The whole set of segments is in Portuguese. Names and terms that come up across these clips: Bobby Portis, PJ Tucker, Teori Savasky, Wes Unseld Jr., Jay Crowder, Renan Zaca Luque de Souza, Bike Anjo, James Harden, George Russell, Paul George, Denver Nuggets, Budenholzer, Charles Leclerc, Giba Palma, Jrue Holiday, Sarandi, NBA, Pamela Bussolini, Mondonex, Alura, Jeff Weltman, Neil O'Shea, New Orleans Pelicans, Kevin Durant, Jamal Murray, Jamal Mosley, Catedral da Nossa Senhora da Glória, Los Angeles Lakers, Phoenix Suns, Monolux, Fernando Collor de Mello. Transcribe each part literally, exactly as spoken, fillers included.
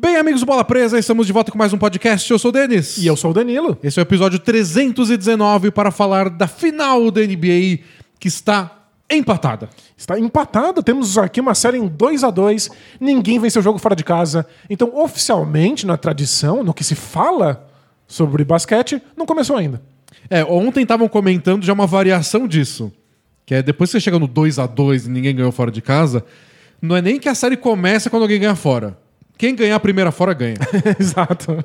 Bem, amigos do Bola Presa, estamos de volta com mais um podcast. Eu sou o Denis. E eu sou o Danilo. Esse é o episódio trezentos e dezenove para falar da final da N B A, que está... empatada. Está empatada. Temos aqui uma série em dois a dois. Ninguém venceu o jogo fora de casa. Então, oficialmente, na tradição, no que se fala sobre basquete, não começou ainda. É, ontem estavam comentando já uma variação disso. Que é depois que você chega no dois a dois e ninguém ganhou fora de casa, não é nem que a série começa quando alguém ganha fora. Quem ganhar a primeira fora ganha. Exato.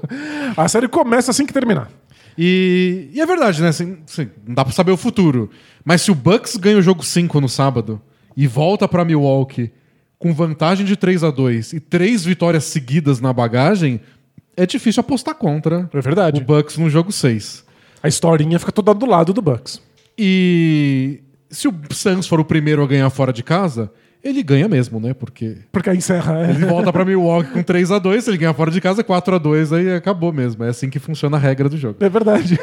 A série começa assim que terminar. E, e é verdade, né? Assim, assim, não dá pra saber o futuro. Mas se o Bucks ganha o jogo cinco no sábado e volta pra Milwaukee com vantagem de três a dois e três vitórias seguidas na bagagem, é difícil apostar contra é verdade. o Bucks no jogo seis. A historinha fica toda do lado do Bucks. E se o Suns for o primeiro a ganhar fora de casa, ele ganha mesmo, né? Porque Porque aí encerra. É. Ele volta pra Milwaukee com três a dois, se ele ganhar fora de casa, quatro a dois, aí acabou mesmo. É assim que funciona a regra do jogo. É verdade.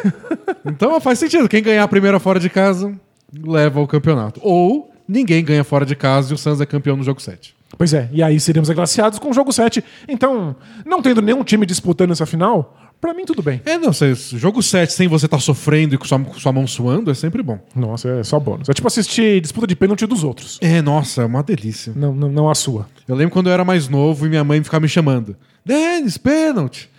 Então faz sentido. Quem ganhar a primeira fora de casa, leva o campeonato. Ou ninguém ganha fora de casa e o Suns é campeão no jogo sete. Pois é. E aí seríamos aglaciados com o jogo sete. Então, não tendo nenhum time disputando essa final, pra mim tudo bem. É, não sei. Jogo sete sem você estar tá sofrendo e com sua, com sua mão suando é sempre bom. Nossa, é só bônus. É tipo assistir disputa de pênalti dos outros. É, nossa, é uma delícia. Não, não, não a sua. Eu lembro quando eu era mais novo e minha mãe ficava me chamando. Denis, pênalti.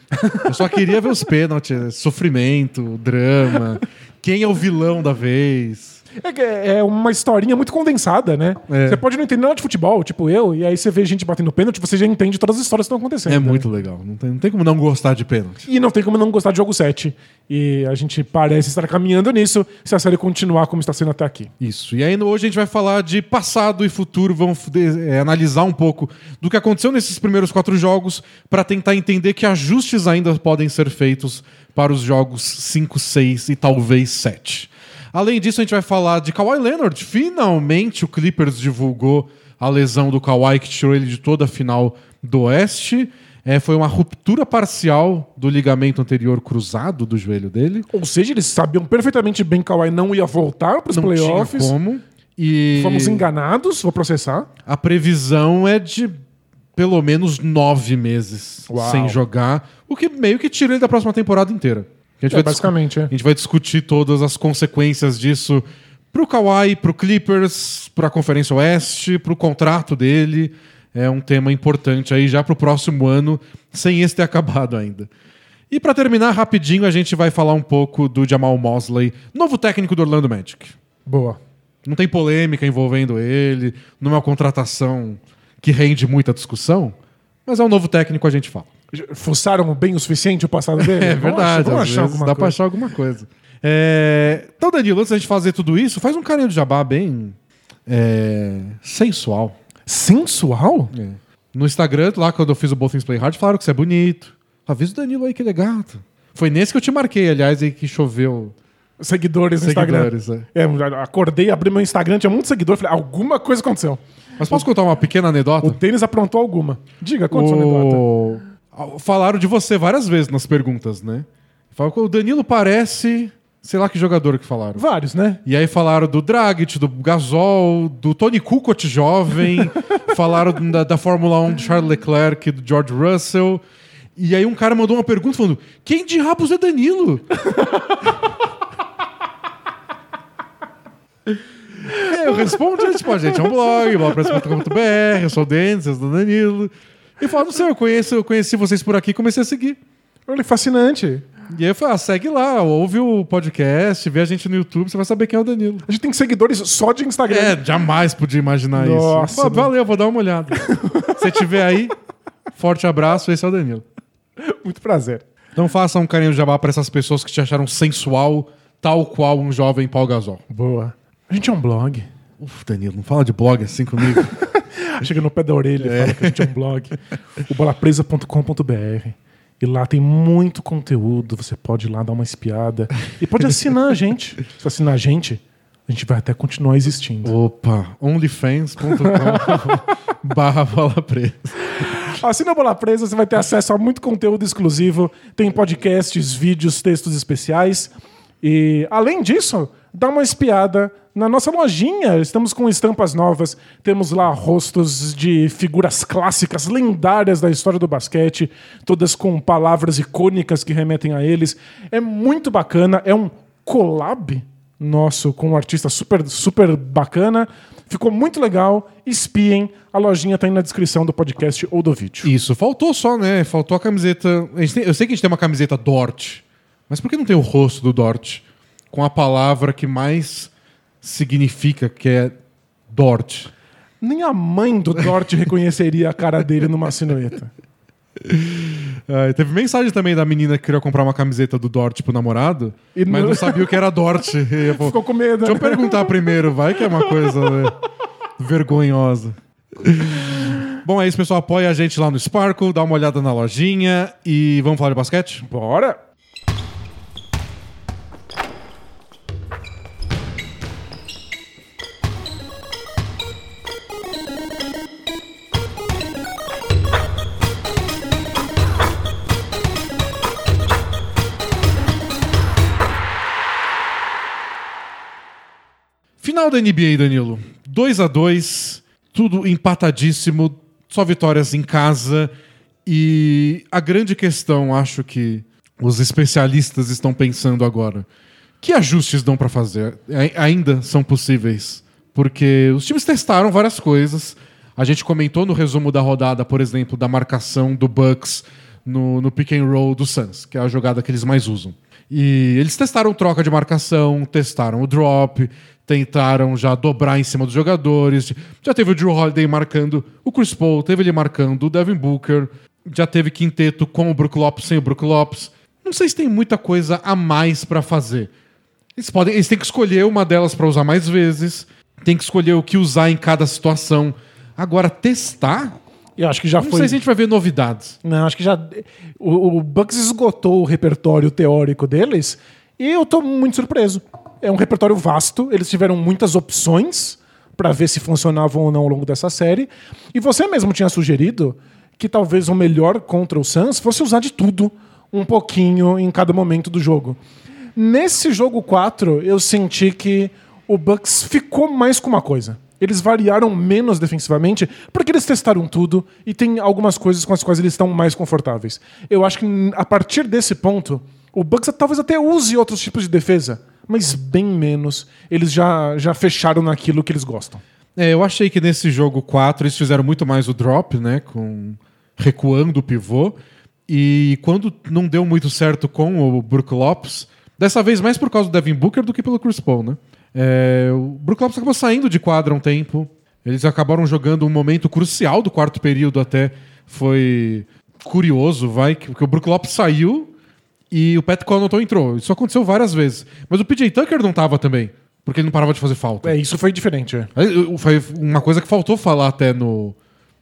Eu só queria ver os pênaltis. Sofrimento, drama. Quem é o vilão da vez. É, é uma historinha muito condensada, né? É. Você pode não entender nada de futebol, tipo eu, e aí você vê gente batendo pênalti, você já entende todas as histórias que estão acontecendo. É né? Muito legal. Não tem, não tem como não gostar de pênalti. E não tem como não gostar de jogo sete. E a gente parece estar caminhando nisso se a série continuar como está sendo até aqui. Isso. E aí hoje a gente vai falar de passado e futuro. Vamos é, analisar um pouco do que aconteceu nesses primeiros quatro jogos para tentar entender que ajustes ainda podem ser feitos para os jogos cinco, seis e talvez sete. Além disso, a gente vai falar de Kawhi Leonard. Finalmente o Clippers divulgou a lesão do Kawhi, que tirou ele de toda a final do Oeste. É, foi uma ruptura parcial do ligamento anterior cruzado do joelho dele. Ou seja, eles sabiam perfeitamente bem que Kawhi não ia voltar para os playoffs. Não tinha como. E... fomos enganados, vou processar. A previsão é de pelo menos nove meses Uau. sem jogar, o que meio que tira ele da próxima temporada inteira. A gente, é, vai basicamente, é. a gente vai discutir todas as consequências disso pro Kawhi, pro Clippers, pra Conferência Oeste, pro contrato dele. É um tema importante aí já pro próximo ano, sem esse ter acabado ainda. E pra terminar rapidinho, a gente vai falar um pouco do Jamal Mosley, novo técnico do Orlando Magic. Boa. Não tem polêmica envolvendo ele, não é uma contratação que rende muita discussão, mas é um novo técnico, a gente fala. Fuçaram bem o suficiente o passado dele? É verdade, vamos achar, vamos achar dá coisa. pra achar alguma coisa. É... Então, Danilo, antes da gente fazer tudo isso, faz um carinho de jabá bem é... sensual. Sensual? É. No Instagram, lá quando eu fiz o Bolton's Play Hard, falaram que você é bonito. Avisa o Danilo aí que ele é gato. Foi nesse que eu te marquei, aliás, aí que choveu... Seguidores no Seguidores, Instagram. É. É, acordei, abri meu Instagram, tinha muito seguidor, falei, alguma coisa aconteceu. Mas posso o... contar uma pequena anedota? O Denis aprontou alguma. Diga, conta o... sua anedota. Falaram de você várias vezes nas perguntas, né? Falaram que o Danilo parece... sei lá que jogador que falaram. Vários, né? E aí falaram do Dragic, do Gasol, do Tony Kukoc jovem, falaram da, da Fórmula um do Charles Leclerc, do George Russell. E aí um cara mandou uma pergunta falando, quem de rabos é Danilo? É, eu respondo, tipo, a gente é um blog, blog press ponto com ponto b r, eu sou o Denis, eu sou o Danilo. E fala, não sei, eu conheço, eu conheci vocês por aqui e comecei a seguir. Olha, fascinante. E aí eu falei, ah, segue lá, ouve o podcast, vê a gente no YouTube, você vai saber quem é o Danilo. A gente tem seguidores só de Instagram. É, jamais podia imaginar Nossa, isso. Nossa. Valeu, vou dar uma olhada. Se tiver aí, forte abraço, esse é o Danilo. Muito prazer. Então faça um carinho de jabá para essas pessoas que te acharam sensual, tal qual um jovem Paul Gasol. Boa. A gente é um blog. Uf, Danilo, não fala de blog assim comigo. Chega no pé da orelha e é. fala que a gente é um blog. O bola presa ponto com ponto b r. E lá tem muito conteúdo. Você pode ir lá dar uma espiada. E pode assinar a gente. Se assinar a gente, a gente vai até continuar existindo. Opa, only fans ponto com barra bola presa. Assina a Bola Presa, você vai ter acesso a muito conteúdo exclusivo. Tem podcasts, vídeos, textos especiais. E, além disso, dá uma espiada na nossa lojinha. Estamos com estampas novas. Temos lá rostos de figuras clássicas, lendárias da história do basquete, todas com palavras icônicas que remetem a eles. É muito bacana. É um collab nosso com um artista super, super bacana. Ficou muito legal. Espiem. A lojinha tá aí na descrição do podcast ou do vídeo. Isso. Faltou só, né? Faltou a camiseta. A gente tem... Eu sei que a gente tem uma camiseta Dort. Mas por que não tem o rosto do Dort com a palavra que mais significa, que é Dort? Nem a mãe do Dort reconheceria a cara dele numa silhueta. Ah, teve mensagem também da menina que queria comprar uma camiseta do Dort pro namorado, e mas não... não sabia o que era Dort. Eu, pô, ficou com medo. Deixa eu perguntar primeiro, vai que é uma coisa né, vergonhosa. Bom, é isso, pessoal. Apoia a gente lá no Sparkle, dá uma olhada na lojinha e vamos falar de basquete? Bora! Final da N B A, Danilo. dois a dois, tudo empatadíssimo, só vitórias em casa. E a grande questão, acho que os especialistas estão pensando agora, que ajustes dão para fazer? Ainda são possíveis, porque os times testaram várias coisas. A gente comentou no resumo da rodada, por exemplo, da marcação do Bucks no, no pick and roll do Suns, que é a jogada que eles mais usam. E eles testaram troca de marcação, testaram o drop, tentaram já dobrar em cima dos jogadores. Já teve o Jrue Holiday marcando o Chris Paul, teve ele marcando o Devin Booker. Já teve quinteto com o Brook Lopez, sem o Brook Lopez. Não sei se tem muita coisa a mais para fazer. Eles, podem, eles têm que escolher uma delas para usar mais vezes. Tem que escolher o que usar em cada situação. Agora, testar... Eu acho que já não foi... sei se a gente vai ver novidades. Não, acho que já... O, o Bucks esgotou o repertório teórico deles e eu tô muito surpreso. É um repertório vasto, eles tiveram muitas opções para ver se funcionavam ou não ao longo dessa série. E você mesmo tinha sugerido que talvez o melhor contra o Suns fosse usar de tudo um pouquinho em cada momento do jogo. Nesse jogo quatro, eu senti que o Bucks ficou mais com uma coisa. Eles variaram menos defensivamente porque eles testaram tudo e tem algumas coisas com as quais eles estão mais confortáveis. Eu acho que a partir desse ponto, o Bucks talvez até use outros tipos de defesa, mas bem menos. Eles já, já fecharam naquilo que eles gostam. É, eu achei que nesse jogo quatro eles fizeram muito mais o drop, né, com recuando o pivô. E quando não deu muito certo com o Brook Lopez, dessa vez mais por causa do Devin Booker do que pelo Chris Paul, né? É, o Brook Lopez acabou saindo de quadra um tempo. Eles acabaram jogando um momento crucial do quarto período até. Foi curioso, vai, porque o Brook Lopez saiu e o Pat Connaughton entrou. Isso aconteceu várias vezes. Mas o P J Tucker não tava também, porque ele não parava de fazer falta. É, isso foi diferente. É. Foi uma coisa que faltou falar até no,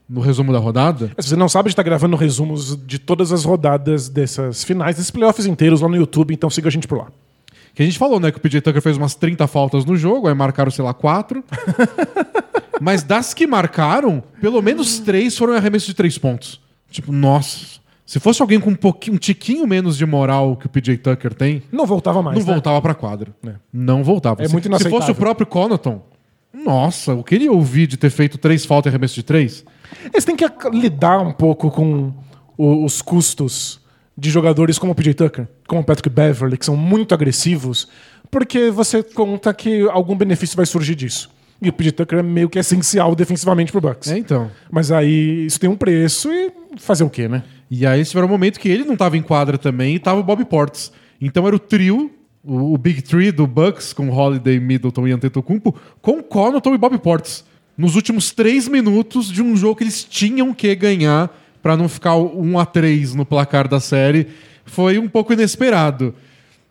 no resumo da rodada. É, se você não sabe, a gente tá gravando resumos de todas as rodadas dessas finais, desses playoffs inteiros lá no YouTube, então siga a gente por lá. Que a gente falou, né, que o P J Tucker fez umas trinta faltas no jogo, aí marcaram, sei lá, quatro. Mas das que marcaram, pelo menos três foram arremessos de três pontos. Tipo, nossa. Se fosse alguém com um pouquinho, um tiquinho menos de moral que o P J Tucker tem... Não voltava mais, Não né? voltava pra quadra. É. Não voltava. É se, muito inaceitável. Se fosse o próprio Connaughton, nossa, o que ele ouvi de ter feito três faltas e arremesso de três? Eles têm que lidar um pouco com os custos de jogadores como o P J Tucker, como o Patrick Beverly, que são muito agressivos, porque você conta que algum benefício vai surgir disso. E o P J Tucker é meio que essencial defensivamente pro Bucks. É, então. Mas aí isso tem um preço e fazer o quê, né? E aí tiveram um momento que ele não tava em quadra também e tava o Bobby Portis. Então era o trio, o, o Big Three do Bucks, com Holiday, Middleton e Antetokounmpo, com Connaughton e Bobby Portis. Nos últimos três minutos de um jogo que eles tinham que ganhar para não ficar um a três no placar da série, foi um pouco inesperado.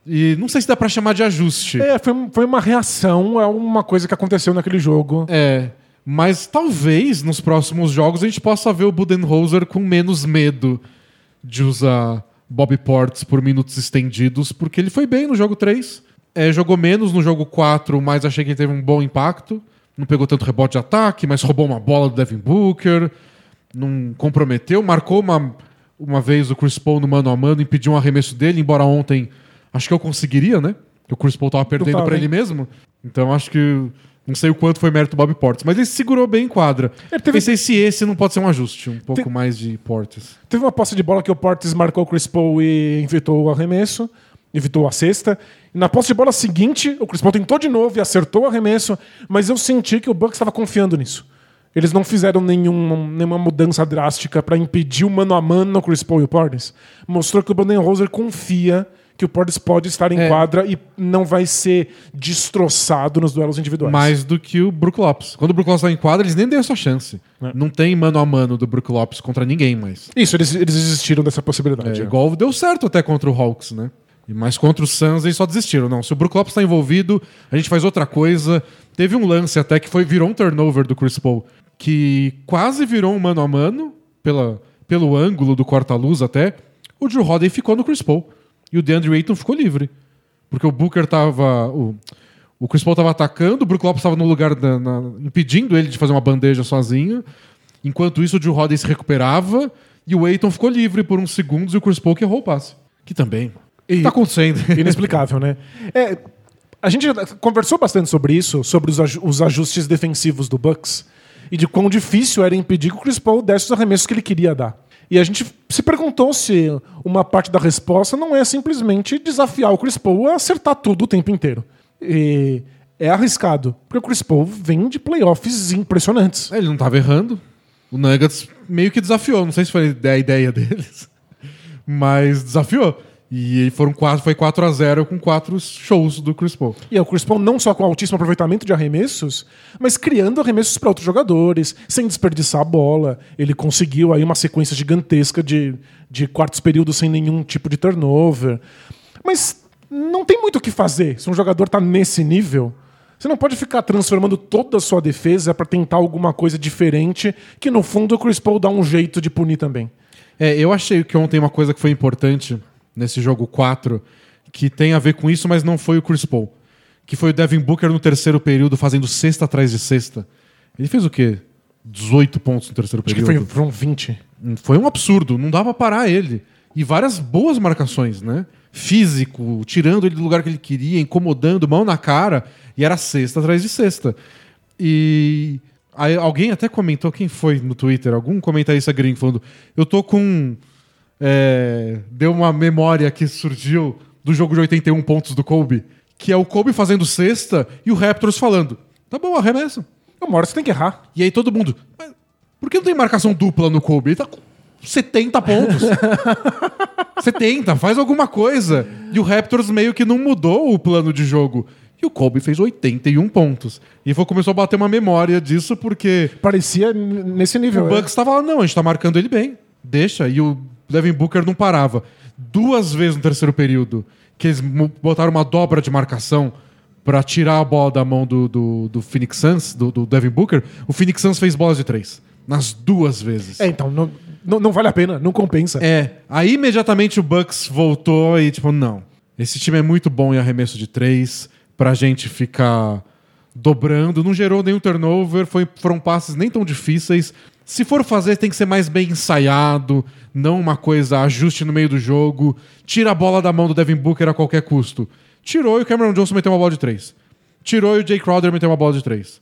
E não sei se dá para chamar de ajuste. É, foi, foi uma reação a uma coisa que aconteceu naquele jogo. É, mas talvez nos próximos jogos a gente possa ver o Budenholzer com menos medo de usar Bobby Portis por minutos estendidos, porque ele foi bem no jogo três, é, jogou menos no jogo quatro, mas achei que ele teve um bom impacto. Não pegou tanto rebote de ataque, mas roubou uma bola do Devin Booker... Não comprometeu, marcou uma, uma vez o Chris Paul no mano a mano, impediu um arremesso dele, embora ontem acho que eu conseguiria, né? que o Chris Paul tava perdendo para ele mesmo. Então acho que... Não sei o quanto foi mérito do Bobby Portis, mas ele segurou bem em quadra. Teve... Pensei se esse não pode ser um ajuste, um pouco Te... mais de Portis. Teve uma posse de bola que o Portis marcou o Chris Paul e evitou o arremesso, evitou a cesta. E na posse de bola seguinte, o Chris Paul tentou de novo e acertou o arremesso, mas eu senti que o Bucks estava confiando nisso. Eles não fizeram nenhum, nenhuma mudança drástica para impedir o mano a mano no Chris Paul e o Portis. Mostrou que o Budenholzer confia que o Portis pode estar em é. quadra e não vai ser destroçado nos duelos individuais. Mais do que o Brook Lopez. Quando o Brook Lopez está em quadra, eles nem deram essa chance. É. Não tem mano a mano do Brook Lopez contra ninguém mais. Isso, eles, eles desistiram dessa possibilidade. É, é. Igual deu certo até contra o Hawks, né? Mas contra o Suns eles só desistiram. Não, se o Brook Lopez está envolvido, a gente faz outra coisa. Teve um lance até que foi, virou um turnover do Chris Paul, que quase virou um mano a mano, pela, pelo ângulo do corta-luz até. O Jrue Holiday ficou no Chris Paul. E o DeAndre Ayton ficou livre. Porque o Booker tava... O, o Chris Paul tava atacando, o Brook Lopez tava no lugar da, na, impedindo ele de fazer uma bandeja sozinho. Enquanto isso, o Jrue Holiday se recuperava e o Ayton ficou livre por uns segundos e o Chris Paul que errou o passe. Que também... E, tá acontecendo. Inexplicável, né? É, a gente conversou bastante sobre isso, sobre os, aj- os ajustes defensivos do Bucks e de quão difícil era impedir que o Chris Paul desse os arremessos que ele queria dar. E a gente se perguntou se uma parte da resposta não é simplesmente desafiar o Chris Paul a acertar tudo o tempo inteiro. E é arriscado, porque o Chris Paul vem de playoffs impressionantes. Ele não estava errando. O Nuggets meio que desafiou. Não sei se foi a ideia deles, mas desafiou. E foram quatro, foi quatro a zero com quatro shows do Chris Paul. E é o Chris Paul não só com altíssimo aproveitamento de arremessos, mas criando arremessos para outros jogadores, sem desperdiçar a bola. Ele conseguiu aí uma sequência gigantesca de, de quartos períodos sem nenhum tipo de turnover. Mas não tem muito o que fazer se um jogador está nesse nível. Você não pode ficar transformando toda a sua defesa para tentar alguma coisa diferente, que no fundo o Chris Paul dá um jeito de punir também. É, eu achei que ontem uma coisa que foi importante nesse jogo quatro, que tem a ver com isso, mas não foi o Chris Paul. Que foi o Devin Booker no terceiro período, fazendo cesta atrás de cesta. Ele fez o quê? dezoito pontos no terceiro Acho período. Acho que foram vinte. Foi um absurdo, não dava pra parar ele. E várias boas marcações, né? Físico, tirando ele do lugar que ele queria, incomodando, mão na cara, e era cesta atrás de cesta. E aí, alguém até comentou, quem foi no Twitter? Algum comentarista gringo falando, eu tô com... É, deu uma memória que surgiu do jogo de oitenta e um pontos do Kobe, que é o Kobe fazendo cesta e o Raptors falando, tá bom, arremessa. Uma hora você tem que errar. E aí todo mundo, mas por que não tem marcação dupla no Kobe? Ele tá com setenta pontos. setenta, faz alguma coisa. E o Raptors meio que não mudou o plano de jogo. E o Kobe fez oitenta e um pontos. E foi, começou a bater uma memória disso porque... Parecia nesse nível. O Bucks é. tava lá, não, a gente tá marcando ele bem. Deixa, e o Devin Booker não parava. Duas vezes no terceiro período, que eles botaram uma dobra de marcação para tirar a bola da mão do, do, do Phoenix Suns, do, do Devin Booker, o Phoenix Suns fez bolas de três. Nas duas vezes. É, então, não, não, não vale a pena, não compensa. É, aí imediatamente o Bucks voltou e tipo, não, esse time é muito bom em arremesso de três, pra gente ficar dobrando, não gerou nenhum turnover, foi, foram passes nem tão difíceis. Se for fazer, tem que ser mais bem ensaiado, não uma coisa ajuste no meio do jogo, tira a bola da mão do Devin Booker a qualquer custo. Tirou e o Cameron Johnson meteu uma bola de três. Tirou e o Jay Crowder meteu uma bola de três.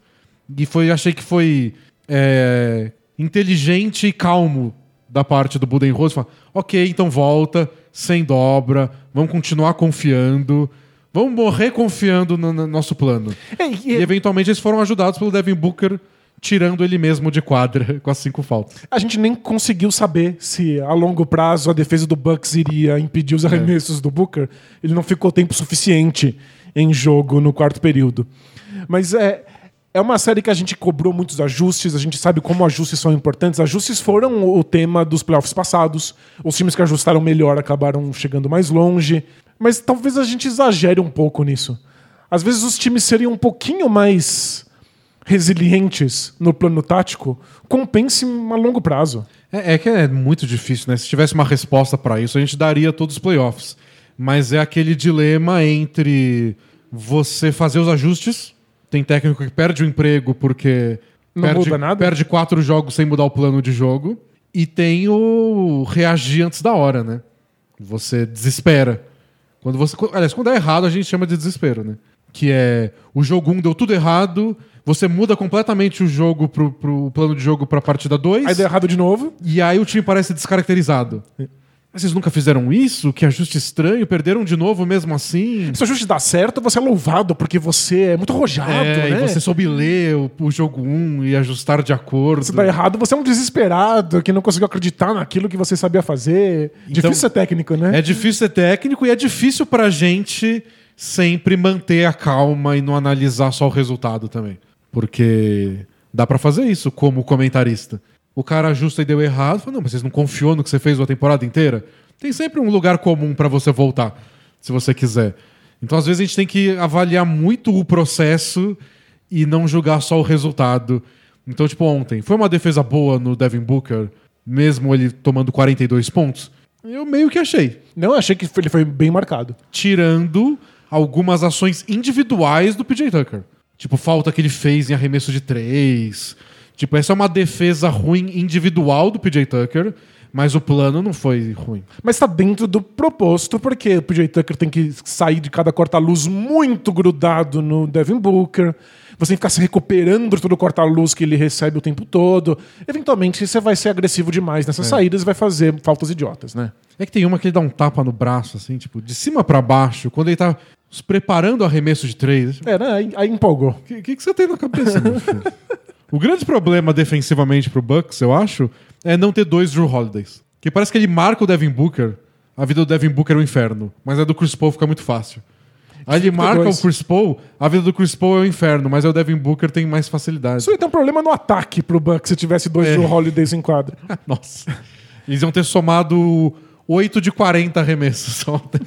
E foi, achei que foi é, inteligente e calmo da parte do Budenholzer. Fala, ok, então volta, sem dobra, vamos continuar confiando. Vamos morrer confiando no, no nosso plano. É, e... e eventualmente eles foram ajudados pelo Devin Booker tirando ele mesmo de quadra com as cinco faltas. A gente nem conseguiu saber se a longo prazo a defesa do Bucks iria impedir os arremessos é. do Booker. Ele não ficou tempo suficiente em jogo no quarto período. Mas é, é uma série que a gente cobrou muitos ajustes, a gente sabe como ajustes são importantes. Ajustes foram o tema dos playoffs passados. Os times que ajustaram melhor acabaram chegando mais longe. Mas talvez a gente exagere um pouco nisso. Às vezes os times seriam um pouquinho mais resilientes no plano tático, compense a longo prazo. É, é que é muito difícil, né? Se tivesse uma resposta para isso, a gente daria todos os playoffs. Mas é aquele dilema entre você fazer os ajustes, tem técnico que perde o emprego porque não perde, muda nada. Perde quatro jogos sem mudar o plano de jogo, e tem o reagir antes da hora, né? Você desespera. Quando você, aliás, quando dá errado, a gente chama de desespero, né? Que é o jogo um deu tudo errado, você muda completamente o jogo pro, pro plano de jogo pra partida dois. Aí deu errado de novo. E aí o time parece descaracterizado. É. Mas vocês nunca fizeram isso? Que ajuste estranho? Perderam de novo mesmo assim? Se o ajuste dá certo, você é louvado, porque você é muito arrojado, é, né? E você soube ler o, o jogo um e ajustar de acordo. Se dá errado, você é um desesperado que não conseguiu acreditar naquilo que você sabia fazer. Então, difícil ser técnico, né? É difícil ser técnico e é difícil pra gente sempre manter a calma e não analisar só o resultado também. Porque dá pra fazer isso como comentarista. O cara ajusta e deu errado. Fala, não, mas vocês não confiou no que você fez a temporada inteira? Tem sempre um lugar comum para você voltar, se você quiser. Então, às vezes, a gente tem que avaliar muito o processo e não julgar só o resultado. Então, tipo, ontem, foi uma defesa boa no Devin Booker, mesmo ele tomando quarenta e dois pontos? Eu meio que achei. Não, eu achei que ele foi bem marcado. Tirando algumas ações individuais do P J Tucker. Tipo, falta que ele fez em arremesso de três... Tipo, essa é uma defesa ruim individual do P J Tucker, mas o plano não foi ruim. Mas tá dentro do proposto, porque o P J Tucker tem que sair de cada corta-luz muito grudado no Devin Booker. Você tem que ficar se recuperando de todo o corta-luz que ele recebe o tempo todo. Eventualmente, você vai ser agressivo demais nessas é. saídas e vai fazer faltas idiotas, né? É que tem uma que ele dá um tapa no braço, assim, tipo, de cima pra baixo, quando ele tá se preparando o arremesso de três. É, né? Aí, aí empolgou. O que, que, que você tem na cabeça, meu filho? O grande problema defensivamente pro Bucks, eu acho, é não ter dois Jrue Holidays. Que parece que ele marca o Devin Booker, a vida do Devin Booker é um inferno, mas a do Chris Paul fica muito fácil. Aí ele marca dois. O Chris Paul, a vida do Chris Paul é um inferno, mas o Devin Booker tem mais facilidade. Isso aí tem um problema no ataque pro Bucks se tivesse dois é. Jrue Holidays em quadro. Nossa. Eles iam ter somado oito de quarenta arremessos ontem.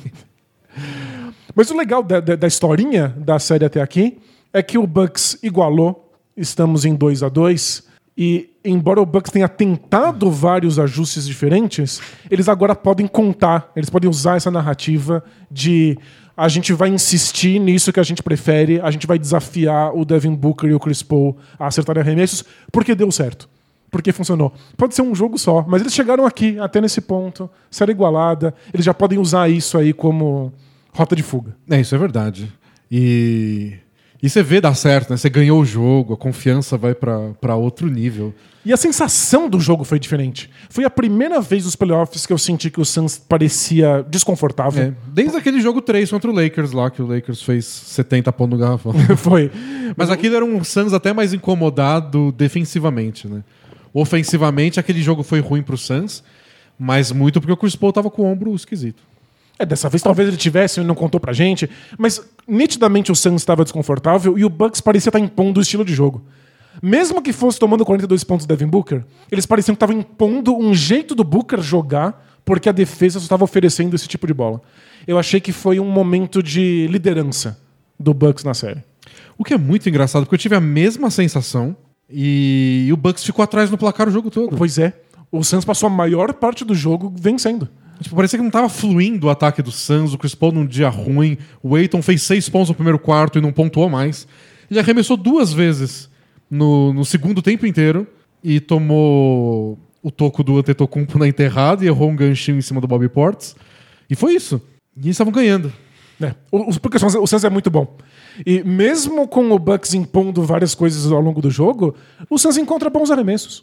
Mas o legal da, da, da historinha da série até aqui é que o Bucks igualou. Estamos em dois a dois e, embora o Bucks tenha tentado vários ajustes diferentes, eles agora podem contar, eles podem usar essa narrativa de a gente vai insistir nisso que a gente prefere, a gente vai desafiar o Devin Booker e o Chris Paul a acertarem arremessos porque deu certo, porque funcionou. Pode ser um jogo só, mas eles chegaram aqui, até nesse ponto, série igualada, eles já podem usar isso aí como rota de fuga. É, isso é verdade. E... E você vê dar certo, né? Você ganhou o jogo, a confiança vai pra, pra outro nível. E a sensação do jogo foi diferente. Foi a primeira vez nos playoffs que eu senti que o Suns parecia desconfortável. É, desde aquele jogo três contra o Lakers lá, que o Lakers fez setenta pontos no garrafão. Foi. Mas aquilo era um Suns até mais incomodado defensivamente, né? Ofensivamente, aquele jogo foi ruim pro Suns, mas muito porque o Chris Paul tava com o ombro esquisito. É, dessa vez talvez ele tivesse e não contou pra gente, mas nitidamente o Suns estava desconfortável e o Bucks parecia estar impondo o estilo de jogo. Mesmo que fosse tomando quarenta e dois pontos do Devin Booker, eles pareciam que estavam impondo um jeito do Booker jogar porque a defesa só estava oferecendo esse tipo de bola. Eu achei que foi um momento de liderança do Bucks na série. O que é muito engraçado, porque eu tive a mesma sensação e o Bucks ficou atrás no placar o jogo todo. Pois é, o Suns passou a maior parte do jogo vencendo. Tipo, parecia que não estava fluindo o ataque do Suns, o Chris Paul num dia ruim, o Ayton fez seis pontos no primeiro quarto e não pontuou mais. Ele arremessou duas vezes no, no segundo tempo inteiro e tomou o toco do Antetokounmpo na enterrada e errou um ganchinho em cima do Bobby Portis. E foi isso. E eles estavam ganhando. É, porque o Suns é muito bom. E mesmo com o Bucks impondo várias coisas ao longo do jogo, o Suns encontra bons arremessos.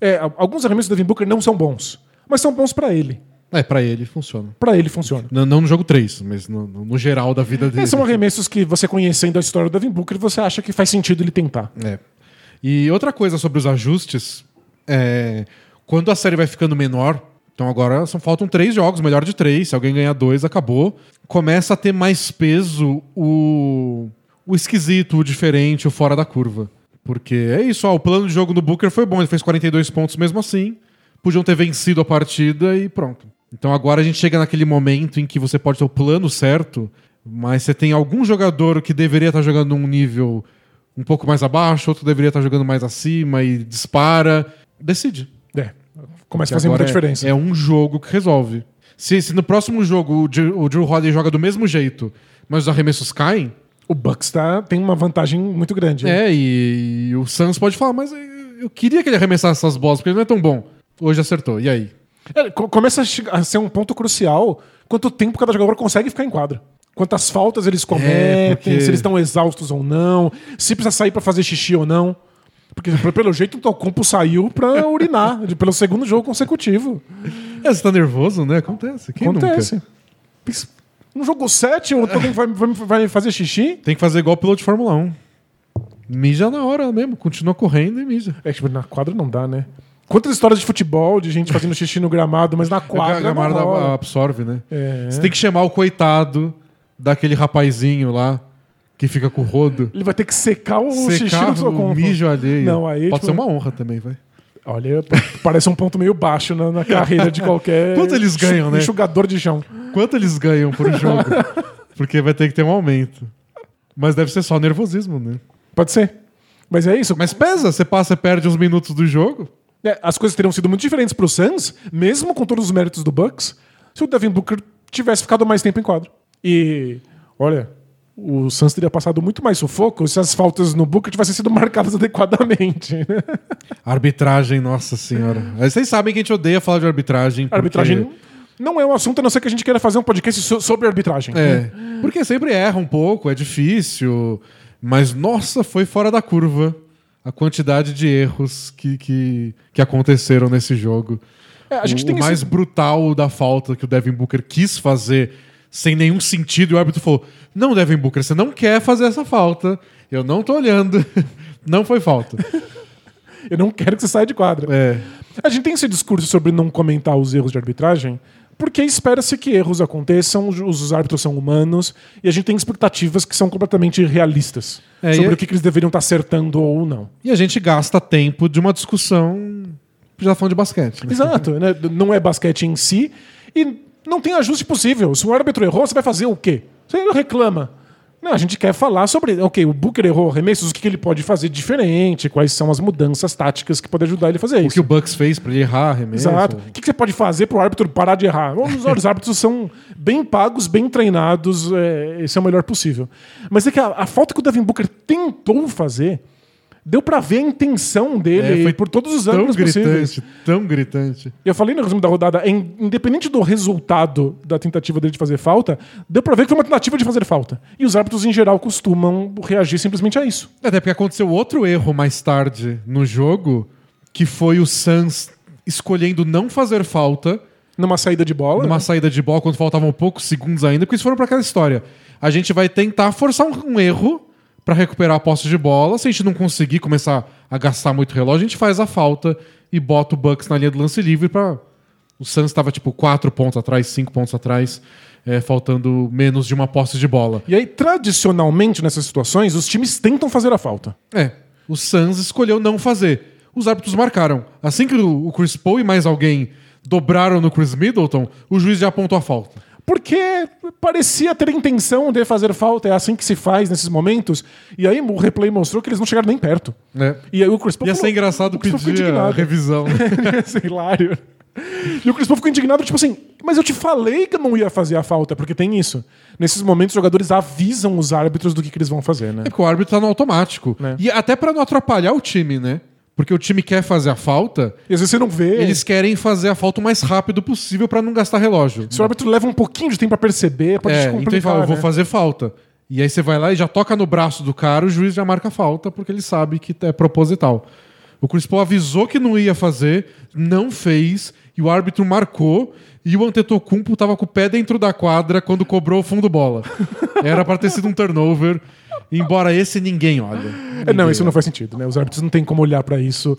É, alguns arremessos do Devin Booker não são bons, mas são bons para ele. É, pra ele funciona. Pra ele funciona. Não, não no jogo três, mas no, no geral da vida dele. É, são arremessos que você conhecendo a história do Devin Booker, você acha que faz sentido ele tentar. É. E outra coisa sobre os ajustes, é, quando a série vai ficando menor, então agora só faltam três jogos, melhor de três, se alguém ganhar dois, acabou. Começa a ter mais peso o, o esquisito, o diferente, o fora da curva. Porque é isso, ó, o plano de jogo do Booker foi bom, ele fez quarenta e dois pontos mesmo assim, podiam ter vencido a partida e pronto. Então agora a gente chega naquele momento em que você pode ter o plano certo, mas você tem algum jogador que deveria estar jogando num nível um pouco mais abaixo, outro deveria estar jogando mais acima e dispara. Decide. É. Começa a fazer muita diferença. É, é um jogo que resolve. Se, se no próximo jogo o Jrue Holiday joga do mesmo jeito, mas os arremessos caem... O Bucks tá, tem uma vantagem muito grande. É, né? e, e o Suns pode falar, mas eu queria que ele arremessasse essas bolas, porque ele não é tão bom. Hoje acertou, e aí? É, começa a ser um ponto crucial quanto tempo cada jogador consegue ficar em quadra. Quantas faltas eles cometem, é, porque... se eles estão exaustos ou não, se precisa sair pra fazer xixi ou não. Porque, pelo jeito, o Tocumpo saiu pra urinar pelo segundo jogo consecutivo. É, você tá nervoso, né? Acontece. Quem Acontece. Nunca? Não jogou sete, o Tocumpo vai, vai, vai fazer xixi? Tem que fazer igual o piloto de Fórmula um. Mija na hora mesmo, continua correndo e mija. É, tipo, na quadra não dá, né? Quantas histórias de futebol, de gente fazendo xixi no gramado, mas na quadra. A gramada absorve, né? É. Você tem que chamar o coitado daquele rapazinho lá que fica com o rodo. Ele vai ter que secar o secar xixi no seu corpo. Mijo alheio. Não, aí, Pode tipo... ser uma honra também, vai. Olha, parece um ponto meio baixo na, na carreira de qualquer. Quanto eles ganham, né? Enxugador de chão. Quanto eles ganham por jogo? Porque vai ter que ter um aumento. Mas deve ser só nervosismo, né? Pode ser. Mas é isso. Mas pesa, você passa e perde uns minutos do jogo. É, as coisas teriam sido muito diferentes pro Suns, mesmo com todos os méritos do Bucks, se o Devin Booker tivesse ficado mais tempo em quadro. E, olha, o Suns teria passado muito mais sufoco se as faltas no Booker tivessem sido marcadas adequadamente. Né? Arbitragem, nossa senhora. Vocês sabem que a gente odeia falar de arbitragem. Porque... Arbitragem não é um assunto, a não ser que a gente queira fazer um podcast so- sobre arbitragem. É, porque sempre erra um pouco, é difícil, mas, nossa, foi fora da curva. A quantidade de erros que, que, que aconteceram nesse jogo. É, a gente o tem mais esse... brutal da falta que o Devin Booker quis fazer sem nenhum sentido. E o árbitro falou, não, Devin Booker, você não quer fazer essa falta. Eu não tô olhando. Não foi falta. Eu não quero que você saia de quadra. É. A gente tem esse discurso sobre não comentar os erros de arbitragem porque espera-se que erros aconteçam, os árbitros são humanos e a gente tem expectativas que são completamente realistas é, sobre o que, que eles deveriam estar acertando ou não. E a gente gasta tempo de uma discussão já falando de basquete. Né? Exato. Né? Não é basquete em si e não tem ajuste possível. Se o árbitro errou, você vai fazer o quê? Você não reclama. Não, a gente quer falar sobre ok, o Booker errou arremessos, o que ele pode fazer diferente, quais são as mudanças táticas que podem ajudar ele a fazer isso. O que o Bucks fez para ele errar arremesso. Exato. O que você pode fazer para o árbitro parar de errar? Os árbitros são bem pagos, bem treinados, é, esse é o melhor possível. Mas é que a, a falta que o Devin Booker tentou fazer, deu para ver a intenção dele é, foi por todos os ângulos possíveis. Tão gritante. Eu falei no resumo da rodada, independente do resultado da tentativa dele de fazer falta, deu para ver que foi uma tentativa de fazer falta. E os árbitros, em geral, costumam reagir simplesmente a isso. Até porque aconteceu outro erro mais tarde no jogo, que foi o Suns escolhendo não fazer falta. Numa saída de bola. Numa né? saída de bola, quando faltavam poucos segundos ainda, porque eles foram para aquela história. A gente vai tentar forçar um, um erro para recuperar a posse de bola. Se a gente não conseguir começar a gastar muito relógio, a gente faz a falta e bota o Bucks na linha do lance livre. Pra... O Suns estava tipo quatro pontos atrás, cinco pontos atrás, é, faltando menos de uma posse de bola. E aí, tradicionalmente, nessas situações, os times tentam fazer a falta. É, o Suns escolheu não fazer. Os árbitros marcaram. Assim que o Chris Paul e mais alguém dobraram no Chris Middleton, o juiz já apontou a falta. Porque parecia ter a intenção de fazer falta. É assim que se faz nesses momentos. E aí o replay mostrou que eles não chegaram nem perto. É. E aí o Chris Paul ia ser falou, engraçado pedir a revisão. Ia ser hilário. E o Chris Paul ficou indignado, tipo assim, mas eu te falei que eu não ia fazer a falta, porque tem isso. Nesses momentos, os jogadores avisam os árbitros do que, que eles vão fazer, né? É porque o árbitro tá no automático. É. E até pra não atrapalhar o time, né? Porque o time quer fazer a falta... E às vezes você não vê... Eles querem fazer a falta o mais rápido possível pra não gastar relógio. Se o árbitro leva um pouquinho de tempo pra perceber, pode é, te complicar, então ele fala, né? Eu vou fazer falta. E aí você vai lá e já toca no braço do cara, o juiz já marca a falta, porque ele sabe que é proposital. O Chris Paul avisou que não ia fazer, não fez, e o árbitro marcou, e o Antetokounmpo tava com o pé dentro da quadra quando cobrou o fundo bola. Era pra ter sido um turnover... Embora esse ninguém olha. Ninguém não, isso olha. Não faz sentido, né? Os árbitros não tem como olhar pra isso.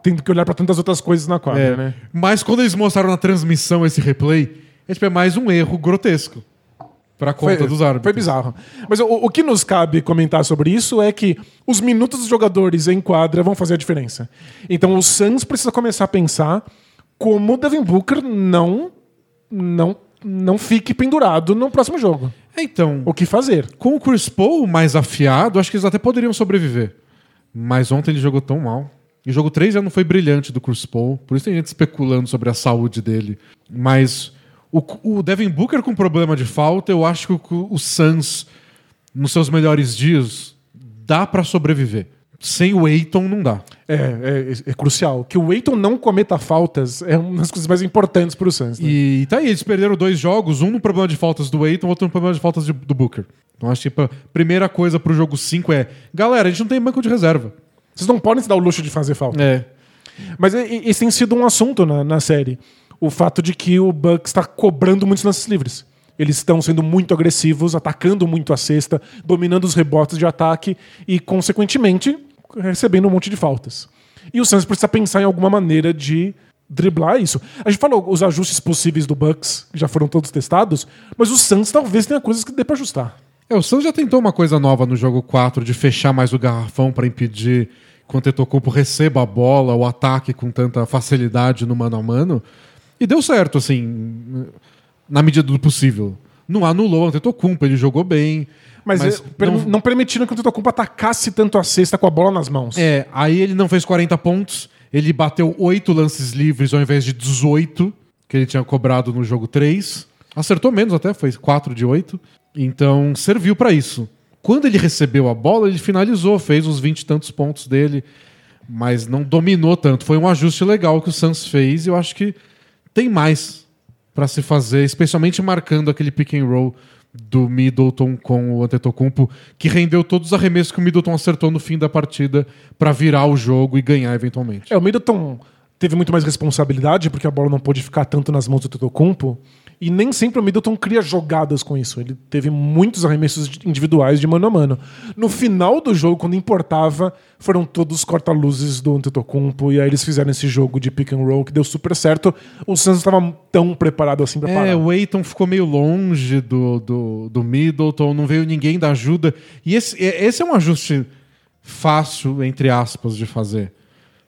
Tem que olhar pra tantas outras coisas na quadra, é, né? Mas quando eles mostraram na transmissão esse replay, é, tipo, é mais um erro grotesco pra conta foi, dos árbitros. Foi bizarro. Mas o, o que nos cabe comentar sobre isso é que os minutos dos jogadores em quadra vão fazer a diferença. Então o Suns precisa começar a pensar como o Devin Booker não... não não fique pendurado no próximo jogo. Então, o que fazer? Com o Chris Paul mais afiado, acho que eles até poderiam sobreviver. Mas ontem ele jogou tão mal. E o jogo três já não foi brilhante do Chris Paul. Por isso tem gente especulando sobre a saúde dele. Mas o, o Devin Booker com problema de falta, eu acho que o, o Suns, nos seus melhores dias, dá pra sobreviver. sem o Ayton não dá. É, é, é crucial. Que o Ayton não cometa faltas é uma das coisas mais importantes pro Suns. Né? E tá aí, eles perderam dois jogos, um no problema de faltas do Ayton, outro no problema de faltas de, do Booker. Então acho que tipo, a primeira coisa pro jogo cinco é, galera, a gente não tem banco de reserva. Vocês não podem se dar o luxo de fazer falta. É. Mas esse tem sido um assunto na, na série. O fato de que o Bucks tá cobrando muitos lances livres. Eles estão sendo muito agressivos, atacando muito a cesta, dominando os rebotes de ataque e, consequentemente, recebendo um monte de faltas. E o Suns precisa pensar em alguma maneira de driblar isso. A gente falou os ajustes possíveis do Bucks, que já foram todos testados, mas o Suns talvez tenha coisas que dê pra ajustar. É, o Suns já tentou uma coisa nova no jogo quatro, de fechar mais o garrafão pra impedir que o Antetokounmpo receba a bola, o ataque com tanta facilidade no mano a mano. E deu certo, assim, na medida do possível. Não anulou o Antetokounmpo, ele jogou bem. Mas, mas per- não... não permitiram que o Antetokounmpo atacasse tanto a cesta com a bola nas mãos. É, aí ele não fez quarenta pontos, ele bateu oito lances livres ao invés de dezoito, que ele tinha cobrado no jogo três. Acertou menos até, foi quatro de oito. Então serviu pra isso. Quando ele recebeu a bola, ele finalizou, fez uns vinte e tantos pontos dele, mas não dominou tanto. Foi um ajuste legal que o Suns fez e eu acho que tem mais para se fazer, especialmente marcando aquele pick and roll do Middleton com o Antetokounmpo, que rendeu todos os arremessos que o Middleton acertou no fim da partida para virar o jogo e ganhar eventualmente. É, o Middleton teve muito mais responsabilidade porque a bola não pôde ficar tanto nas mãos do Antetokounmpo. E nem sempre o Middleton cria jogadas com isso. Ele teve muitos arremessos individuais de mano a mano. No final do jogo, quando importava, foram todos corta-luzes do Antetokounmpo. E aí eles fizeram esse jogo de pick and roll que deu super certo. O Suns estava tão preparado assim pra é, parar. É, o Ayton ficou meio longe do, do, do Middleton. Não veio ninguém da ajuda. E esse, esse é um ajuste fácil, entre aspas, de fazer.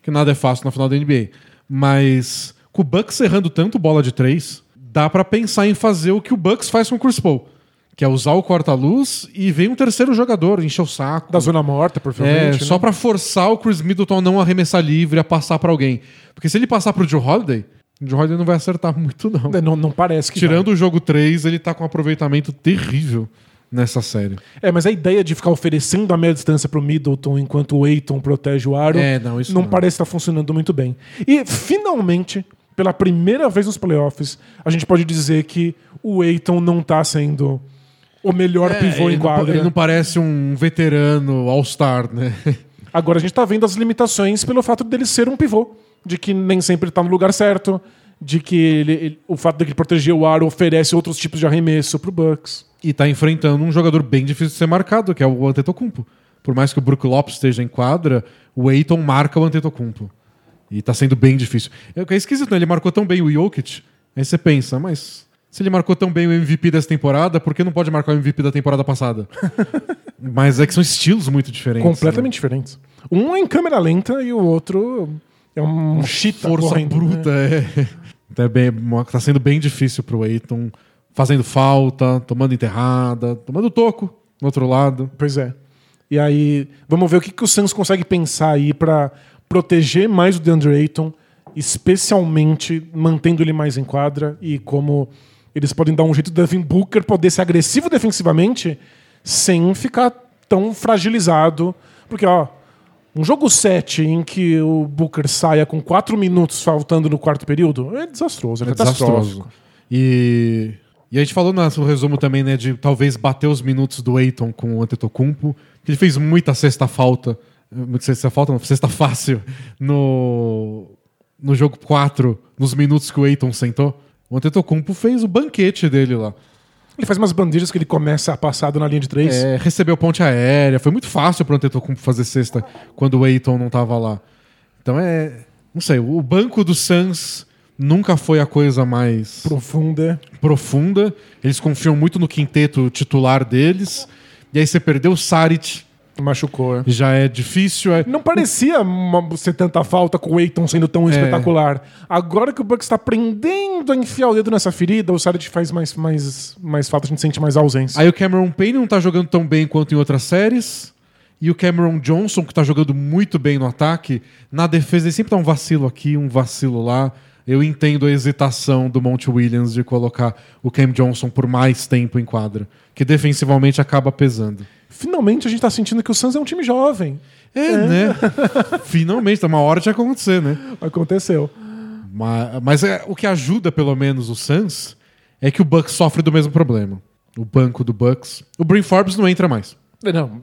Que nada é fácil na final da N B A. Mas com o Bucks errando tanto bola de três... Dá pra pensar em fazer o que o Bucks faz com o Chris Paul, que é usar o corta-luz e vem um terceiro jogador, encher o saco. Da zona morta, provavelmente. É, né? Só pra forçar o Chris Middleton a não arremessar livre, a passar pra alguém. Porque se ele passar pro Jrue Holiday, o Jrue Holiday não vai acertar muito, não. Não, não parece que Tirando vai. O jogo três, ele tá com um aproveitamento terrível nessa série. É, mas a ideia de ficar oferecendo a meia distância pro Middleton enquanto o Ayton protege o aro, é, não, isso não, não parece estar tá funcionando muito bem. E, finalmente... Pela primeira vez nos playoffs, a gente pode dizer que o Ayton não está sendo o melhor é, pivô em quadra. Não, ele não parece um veterano all-star, né? Agora a gente está vendo as limitações pelo fato dele ser um pivô. De que nem sempre está no lugar certo. De que ele, ele, o fato de ele proteger o aro oferece outros tipos de arremesso pro Bucks. E está enfrentando um jogador bem difícil de ser marcado, que é o Antetokounmpo. Por mais que o Brook Lopez esteja em quadra, o Ayton marca o Antetokounmpo. E tá sendo bem difícil. É esquisito, né? Ele marcou tão bem o Jokic. Aí você pensa, mas... Se ele marcou tão bem o M V P dessa temporada, por que não pode marcar o M V P da temporada passada? Mas é que são estilos muito diferentes. Completamente né? diferentes. Um é em câmera lenta e o outro é um, um chita força correndo, bruta, né? é. Tá, bem, tá sendo bem difícil pro Ayton. Fazendo falta, tomando enterrada, tomando toco no outro lado. Pois é. E aí, vamos ver o que, que o Suns consegue pensar aí pra... proteger mais o DeAndre Ayton, especialmente mantendo ele mais em quadra, e como eles podem dar um jeito do Devin Booker poder ser agressivo defensivamente sem ficar tão fragilizado. Porque, ó, um jogo sete em que o Booker saia com quatro minutos faltando no quarto período é desastroso, é, é desastroso. E, e a gente falou no resumo também, né, de talvez bater os minutos do Ayton com o Antetokounmpo, que ele fez muita sexta falta. Muito sexta falta, não, sexta fácil no, no jogo quatro, nos minutos que o Ayton sentou. O Antetokounmpo fez o banquete dele lá. Ele faz umas bandejas que ele começa a passar na linha de três. É, recebeu ponte aérea. Foi muito fácil pro Antetokounmpo fazer sexta quando o Ayton não tava lá. Então é... Não sei, o banco do Suns nunca foi a coisa mais... Profunda. Profunda. Eles confiam muito no quinteto titular deles. E aí você perdeu o Saric... Machucou, é. Já é difícil. É... Não parecia uma, ser tanta falta com o Ayton sendo tão é. espetacular. Agora que o Bucks está aprendendo a enfiar o dedo nessa ferida, o Saric faz mais, mais, mais falta, a gente sente mais ausência. Aí o Cameron Payne não tá jogando tão bem quanto em outras séries. E o Cameron Johnson, que tá jogando muito bem no ataque, na defesa ele sempre dá um vacilo aqui, um vacilo lá. Eu entendo a hesitação do Monty Williams de colocar o Cam Johnson por mais tempo em quadra, que defensivamente acaba pesando. Finalmente a gente tá sentindo que o Suns é um time jovem. É, é. né? Finalmente, tá uma hora de acontecer, né? Aconteceu. Mas, mas é, o que ajuda, pelo menos, o Suns é que o Bucks sofre do mesmo problema. O banco do Bucks. O Bryn Forbes não entra mais. Não,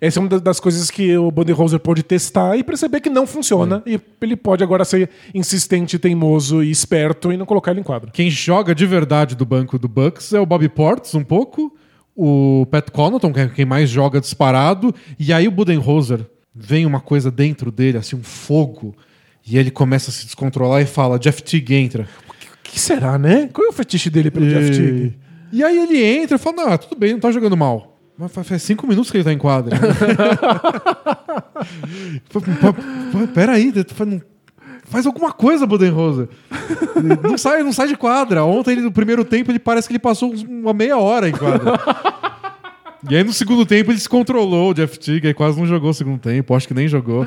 essa é uma das coisas que o Budenholzer pode testar e perceber que não funciona. É. E ele pode agora ser insistente, teimoso e esperto e não colocar ele em quadro. Quem joga de verdade do banco do Bucks é o Bobby Portis, um pouco, o Pat Connaughton, que é quem mais joga disparado, e aí o Budenholzer vem uma coisa dentro dele, assim, um fogo, e ele começa a se descontrolar e fala: Jeff Teague entra. O que, que será, né? Qual é o fetiche dele pelo e... Jeff Teague? E aí ele entra e fala: não, tudo bem, não tá jogando mal. Mas faz cinco minutos que ele tá em quadra. Peraí, faz alguma coisa, Budenholzer. Não sai, não sai de quadra. Ontem, ele, no primeiro tempo, ele parece que ele passou uma meia hora em quadra. E aí, no segundo tempo, ele se controlou, o Jeff Teague, aí quase não jogou o segundo tempo, acho que nem jogou.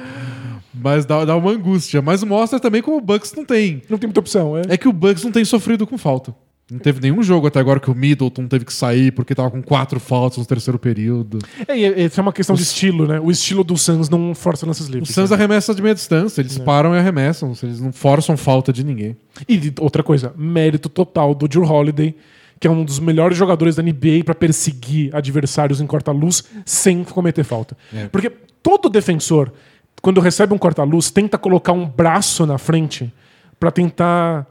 Mas dá, dá uma angústia. Mas mostra também como o Bucks não tem. Não tem muita opção, é? É que o Bucks não tem sofrido com falta. Não teve nenhum jogo até agora que o Middleton teve que sair porque tava com quatro faltas no terceiro período. É, isso é uma questão o de estilo, né? O estilo do Suns não força lances livres. O Suns né? arremessa de meia distância, eles é. param e arremessam, eles não forçam falta de ninguém. E outra coisa, mérito total do Jrue Holiday, que é um dos melhores jogadores da N B A para perseguir adversários em corta-luz sem cometer falta. É. Porque todo defensor, quando recebe um corta-luz, tenta colocar um braço na frente para tentar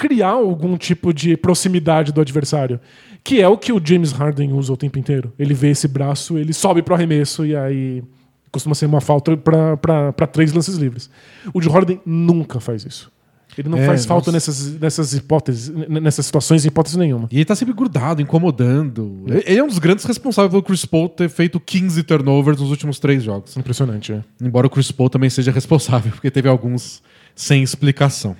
criar algum tipo de proximidade do adversário, que é o que o James Harden usa o tempo inteiro. Ele vê esse braço, ele sobe pro arremesso e aí costuma ser uma falta para três lances livres. O Jrue Holiday nunca faz isso. Ele não é, faz falta nessas, nessas hipóteses, nessas situações, hipótese nenhuma. E ele tá sempre grudado, incomodando. Ele é um dos grandes responsáveis pelo Chris Paul ter feito quinze turnovers nos últimos três jogos. Impressionante, é. Embora o Chris Paul também seja responsável, porque teve alguns sem explicação.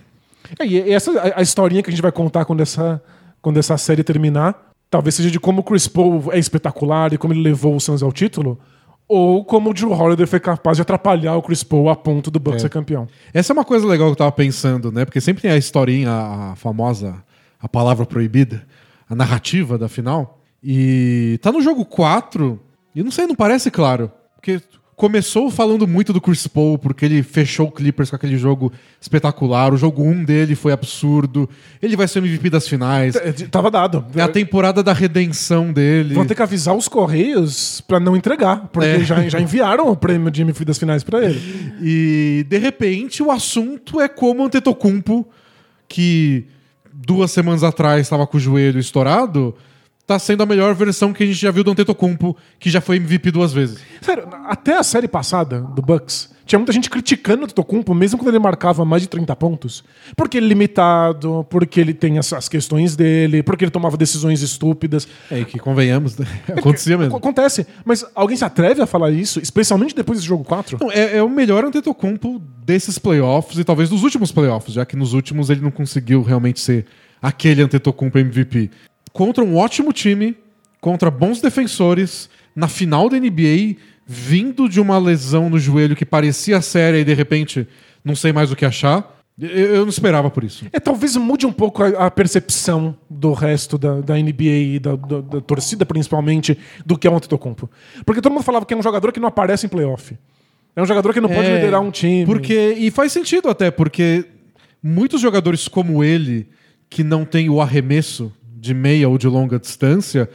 É, e essa a historinha que a gente vai contar quando essa, quando essa série terminar, talvez seja de como o Chris Paul é espetacular e como ele levou o Suns ao título, ou como o Jrue Holiday foi capaz de atrapalhar o Chris Paul a ponto do Bucks é. ser campeão. Essa é uma coisa legal que eu tava pensando, né? Porque sempre tem a historinha, a famosa, a palavra proibida, a narrativa da final, e tá no jogo quatro, e não sei, não parece claro, porque começou falando muito do Chris Paul, porque ele fechou o Clippers com aquele jogo espetacular. O jogo um dele foi absurdo. Ele vai ser o M V P das finais. T- tava dado. É a temporada da redenção dele. Vão ter que avisar os Correios pra não entregar, porque é. já, já enviaram o prêmio de M V P das finais pra ele. E, de repente, o assunto é como o Antetokounmpo, que duas semanas atrás estava com o joelho estourado, tá sendo a melhor versão que a gente já viu do Antetokounmpo, que já foi M V P duas vezes. Sério, até a série passada do Bucks, tinha muita gente criticando o Antetokounmpo, mesmo quando ele marcava mais de trinta pontos. Porque ele é limitado, porque ele tem as, as questões dele, porque ele tomava decisões estúpidas. É, que convenhamos, né? Acontecia mesmo. Acontece, mas alguém se atreve a falar isso, especialmente depois desse jogo quatro? Não, é, é o melhor Antetokounmpo desses playoffs e talvez dos últimos playoffs, já que nos últimos ele não conseguiu realmente ser aquele Antetokounmpo M V P. Contra um ótimo time, contra bons defensores, na final da N B A, vindo de uma lesão no joelho que parecia séria e de repente não sei mais o que achar. Eu, eu não esperava por isso. É, talvez mude um pouco a, a percepção do resto da, da N B A e da, da, da torcida, principalmente, do que é o Antetokounmpo. Porque todo mundo falava que é um jogador que não aparece em playoff. É um jogador que não é, pode liderar um time. Porque, e faz sentido até, porque muitos jogadores como ele, que não tem o arremesso de meia ou de longa distância,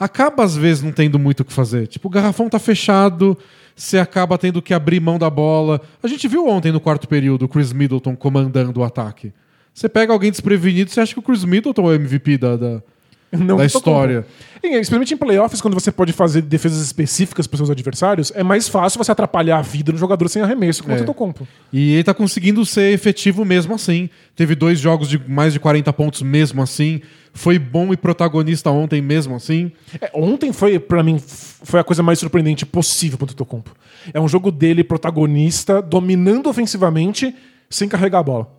acaba às vezes não tendo muito o que fazer. Tipo, o garrafão tá fechado, você acaba tendo que abrir mão da bola. A gente viu ontem no quarto período o Chris Middleton comandando o ataque. Você pega alguém desprevenido, você acha que o Chris Middleton é o M V P da, da, não, da história. E, especialmente em playoffs, quando você pode fazer defesas específicas para seus adversários, é mais fácil você atrapalhar a vida do jogador sem arremesso, como é. o Antetokounmpo. E ele tá conseguindo ser efetivo mesmo assim. Teve dois jogos de mais de quarenta pontos mesmo assim. Foi bom e protagonista ontem mesmo assim. É, ontem foi, pra mim, foi a coisa mais surpreendente possível pro Antetokounmpo. É um jogo dele protagonista, dominando ofensivamente, sem carregar a bola.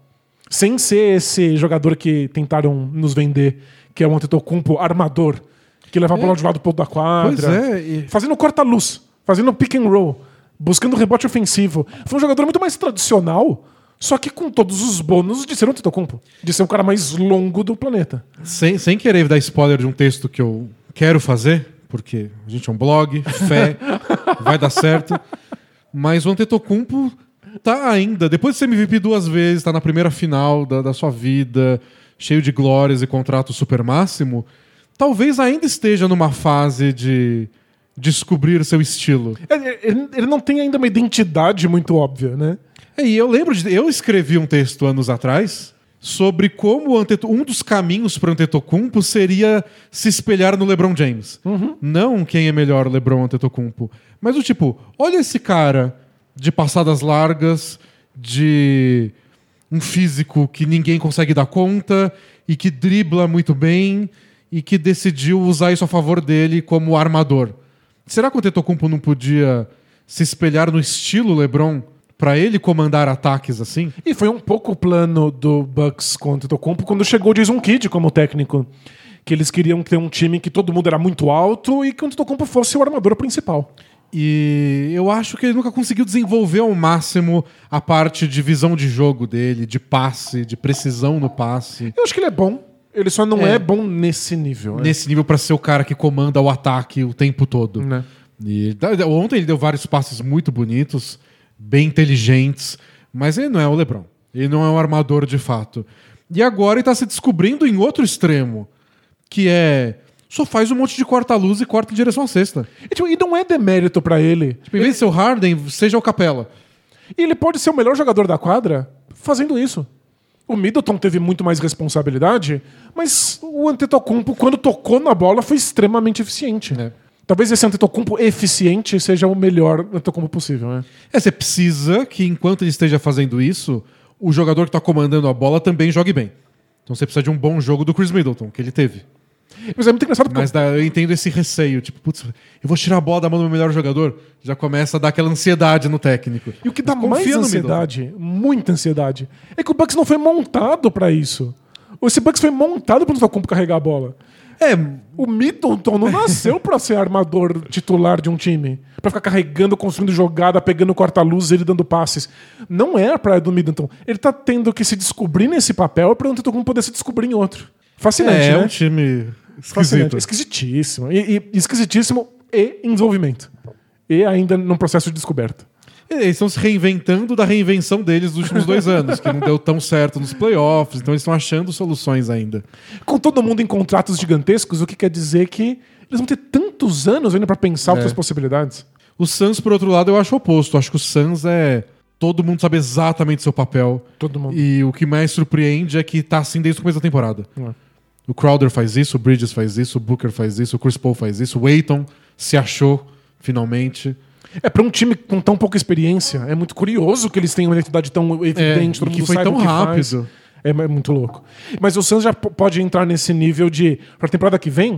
Sem ser esse jogador que tentaram nos vender, que é o Antetokounmpo armador, que leva a bola é. de lado do ponto da quadra. Pois é. E fazendo corta-luz, fazendo pick and roll, buscando rebote ofensivo. Foi um jogador muito mais tradicional, só que com todos os bônus de ser um Antetokounmpo, de ser o cara mais longo do planeta. Sem, sem querer dar spoiler de um texto que eu quero fazer, porque a gente é um blog, fé, vai dar certo. Mas o Antetokounmpo tá ainda, depois de ser M V P duas vezes, tá na primeira final da, da sua vida, cheio de glórias e contrato super máximo, talvez ainda esteja numa fase de descobrir seu estilo. Ele, ele não tem ainda uma identidade muito óbvia, né? É, e eu lembro, de, eu escrevi um texto anos atrás sobre como o Anteto, um dos caminhos para o Antetokounmpo seria se espelhar no LeBron James. Uhum. Não quem é melhor, LeBron ou Antetokounmpo. Mas o tipo, olha esse cara de passadas largas, de um físico que ninguém consegue dar conta e que dribla muito bem e que decidiu usar isso a favor dele como armador. Será que o Antetokounmpo não podia se espelhar no estilo LeBron pra ele comandar ataques assim? E foi um pouco o plano do Bucks com o Antetokounmpo quando chegou o Jason Kidd como técnico, que eles queriam ter um time que todo mundo era muito alto e que o Antetokounmpo fosse o armador principal. E eu acho que ele nunca conseguiu desenvolver ao máximo a parte de visão de jogo dele, de passe, de precisão no passe. Eu acho que ele é bom. Ele só não é, é bom nesse nível. Nesse é. nível pra ser o cara que comanda o ataque o tempo todo. Né? E ontem ele deu vários passes muito bonitos, bem inteligentes, mas ele não é o LeBron. Ele não é um armador de fato. E agora ele tá se descobrindo em outro extremo, que é... só faz um monte de corta-luz e corta em direção à cesta. E, tipo, e não é demérito pra ele. Tipo, em vez ele... de ser o Harden, seja o Capela. E ele pode ser o melhor jogador da quadra fazendo isso. O Middleton teve muito mais responsabilidade, mas o Antetokounmpo, quando tocou na bola, foi extremamente eficiente. É. Talvez esse Antetokounmpo eficiente seja o melhor Antetokounmpo possível. Né? É, você precisa que, enquanto ele esteja fazendo isso, o jogador que está comandando a bola também jogue bem. Então você precisa de um bom jogo do Chris Middleton, que ele teve. Mas é muito engraçado. Mas eu... eu entendo esse receio. Tipo, putz, eu vou tirar a bola da mão do meu melhor jogador. Já começa a dar aquela ansiedade no técnico. E o que dá mais ansiedade, muita ansiedade, é que o Bucks não foi montado pra isso. Esse Bucks foi montado pra não carregar a bola. É, o Middleton não nasceu pra ser armador titular de um time. Pra ficar carregando, construindo jogada, pegando corta-luz, ele dando passes. Não é a praia do Middleton. Ele tá tendo que se descobrir nesse papel pra não ter como poder se descobrir em outro. Fascinante, é, né? É um time... Esquisito. Esquisitíssimo. E, e esquisitíssimo e em desenvolvimento. E ainda num processo de descoberta. Eles estão se reinventando da reinvenção deles dos últimos dois anos, que não deu tão certo nos playoffs, então eles estão achando soluções ainda. Com todo mundo em contratos gigantescos, o que quer dizer que eles vão ter tantos anos ainda para pensar é. outras possibilidades. O Suns, por outro lado, eu acho o oposto. Eu acho que o Suns é... todo mundo sabe exatamente seu papel. Todo mundo. E o que mais surpreende é que tá assim desde o começo da temporada. É. O Crowder faz isso, o Bridges faz isso, o Booker faz isso, o Chris Paul faz isso, o Ayton se achou, finalmente. É, pra um time com tão pouca experiência, é muito curioso que eles tenham uma identidade tão evidente, é, todo mundo foi tão rápido. É, é muito louco. Mas o Suns já p- pode entrar nesse nível de, pra temporada que vem,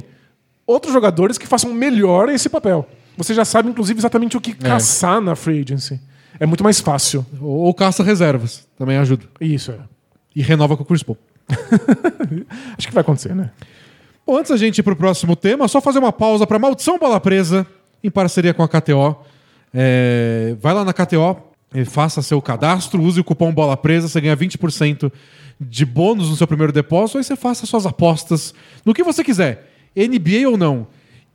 outros jogadores que façam melhor esse papel. Você já sabe, inclusive, exatamente o que é. caçar na free agency. É muito mais fácil. Ou, ou caça reservas, também ajuda. Isso, é. E renova com o Chris Paul. Acho que vai acontecer, né? Bom, antes da gente ir pro próximo tema, só fazer uma pausa pra Maldição Bola Presa em parceria com a K T O. É... vai lá na K T O, faça seu cadastro, use o cupom Bola Presa, você ganha vinte por cento de bônus no seu primeiro depósito. Aí você faça suas apostas no que você quiser, N B A ou não.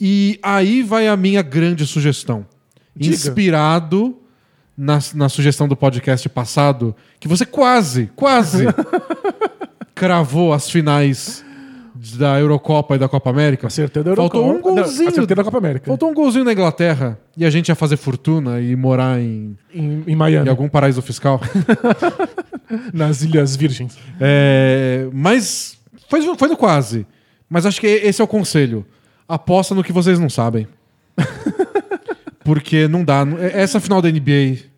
E aí vai a minha grande sugestão. Diga. Inspirado na, na sugestão do podcast passado, que você quase, quase cravou as finais da Eurocopa e da Copa América. Acertei da Eurocopa. Faltou um golzinho. Acertei da Copa América. Faltou um golzinho na Inglaterra e a gente ia fazer fortuna e morar em... Em, em Miami. Em algum paraíso fiscal. Nas Ilhas Virgens. É, mas foi, foi no quase. Mas acho que esse é o conselho. Aposta no que vocês não sabem. Porque não dá. Essa final da N B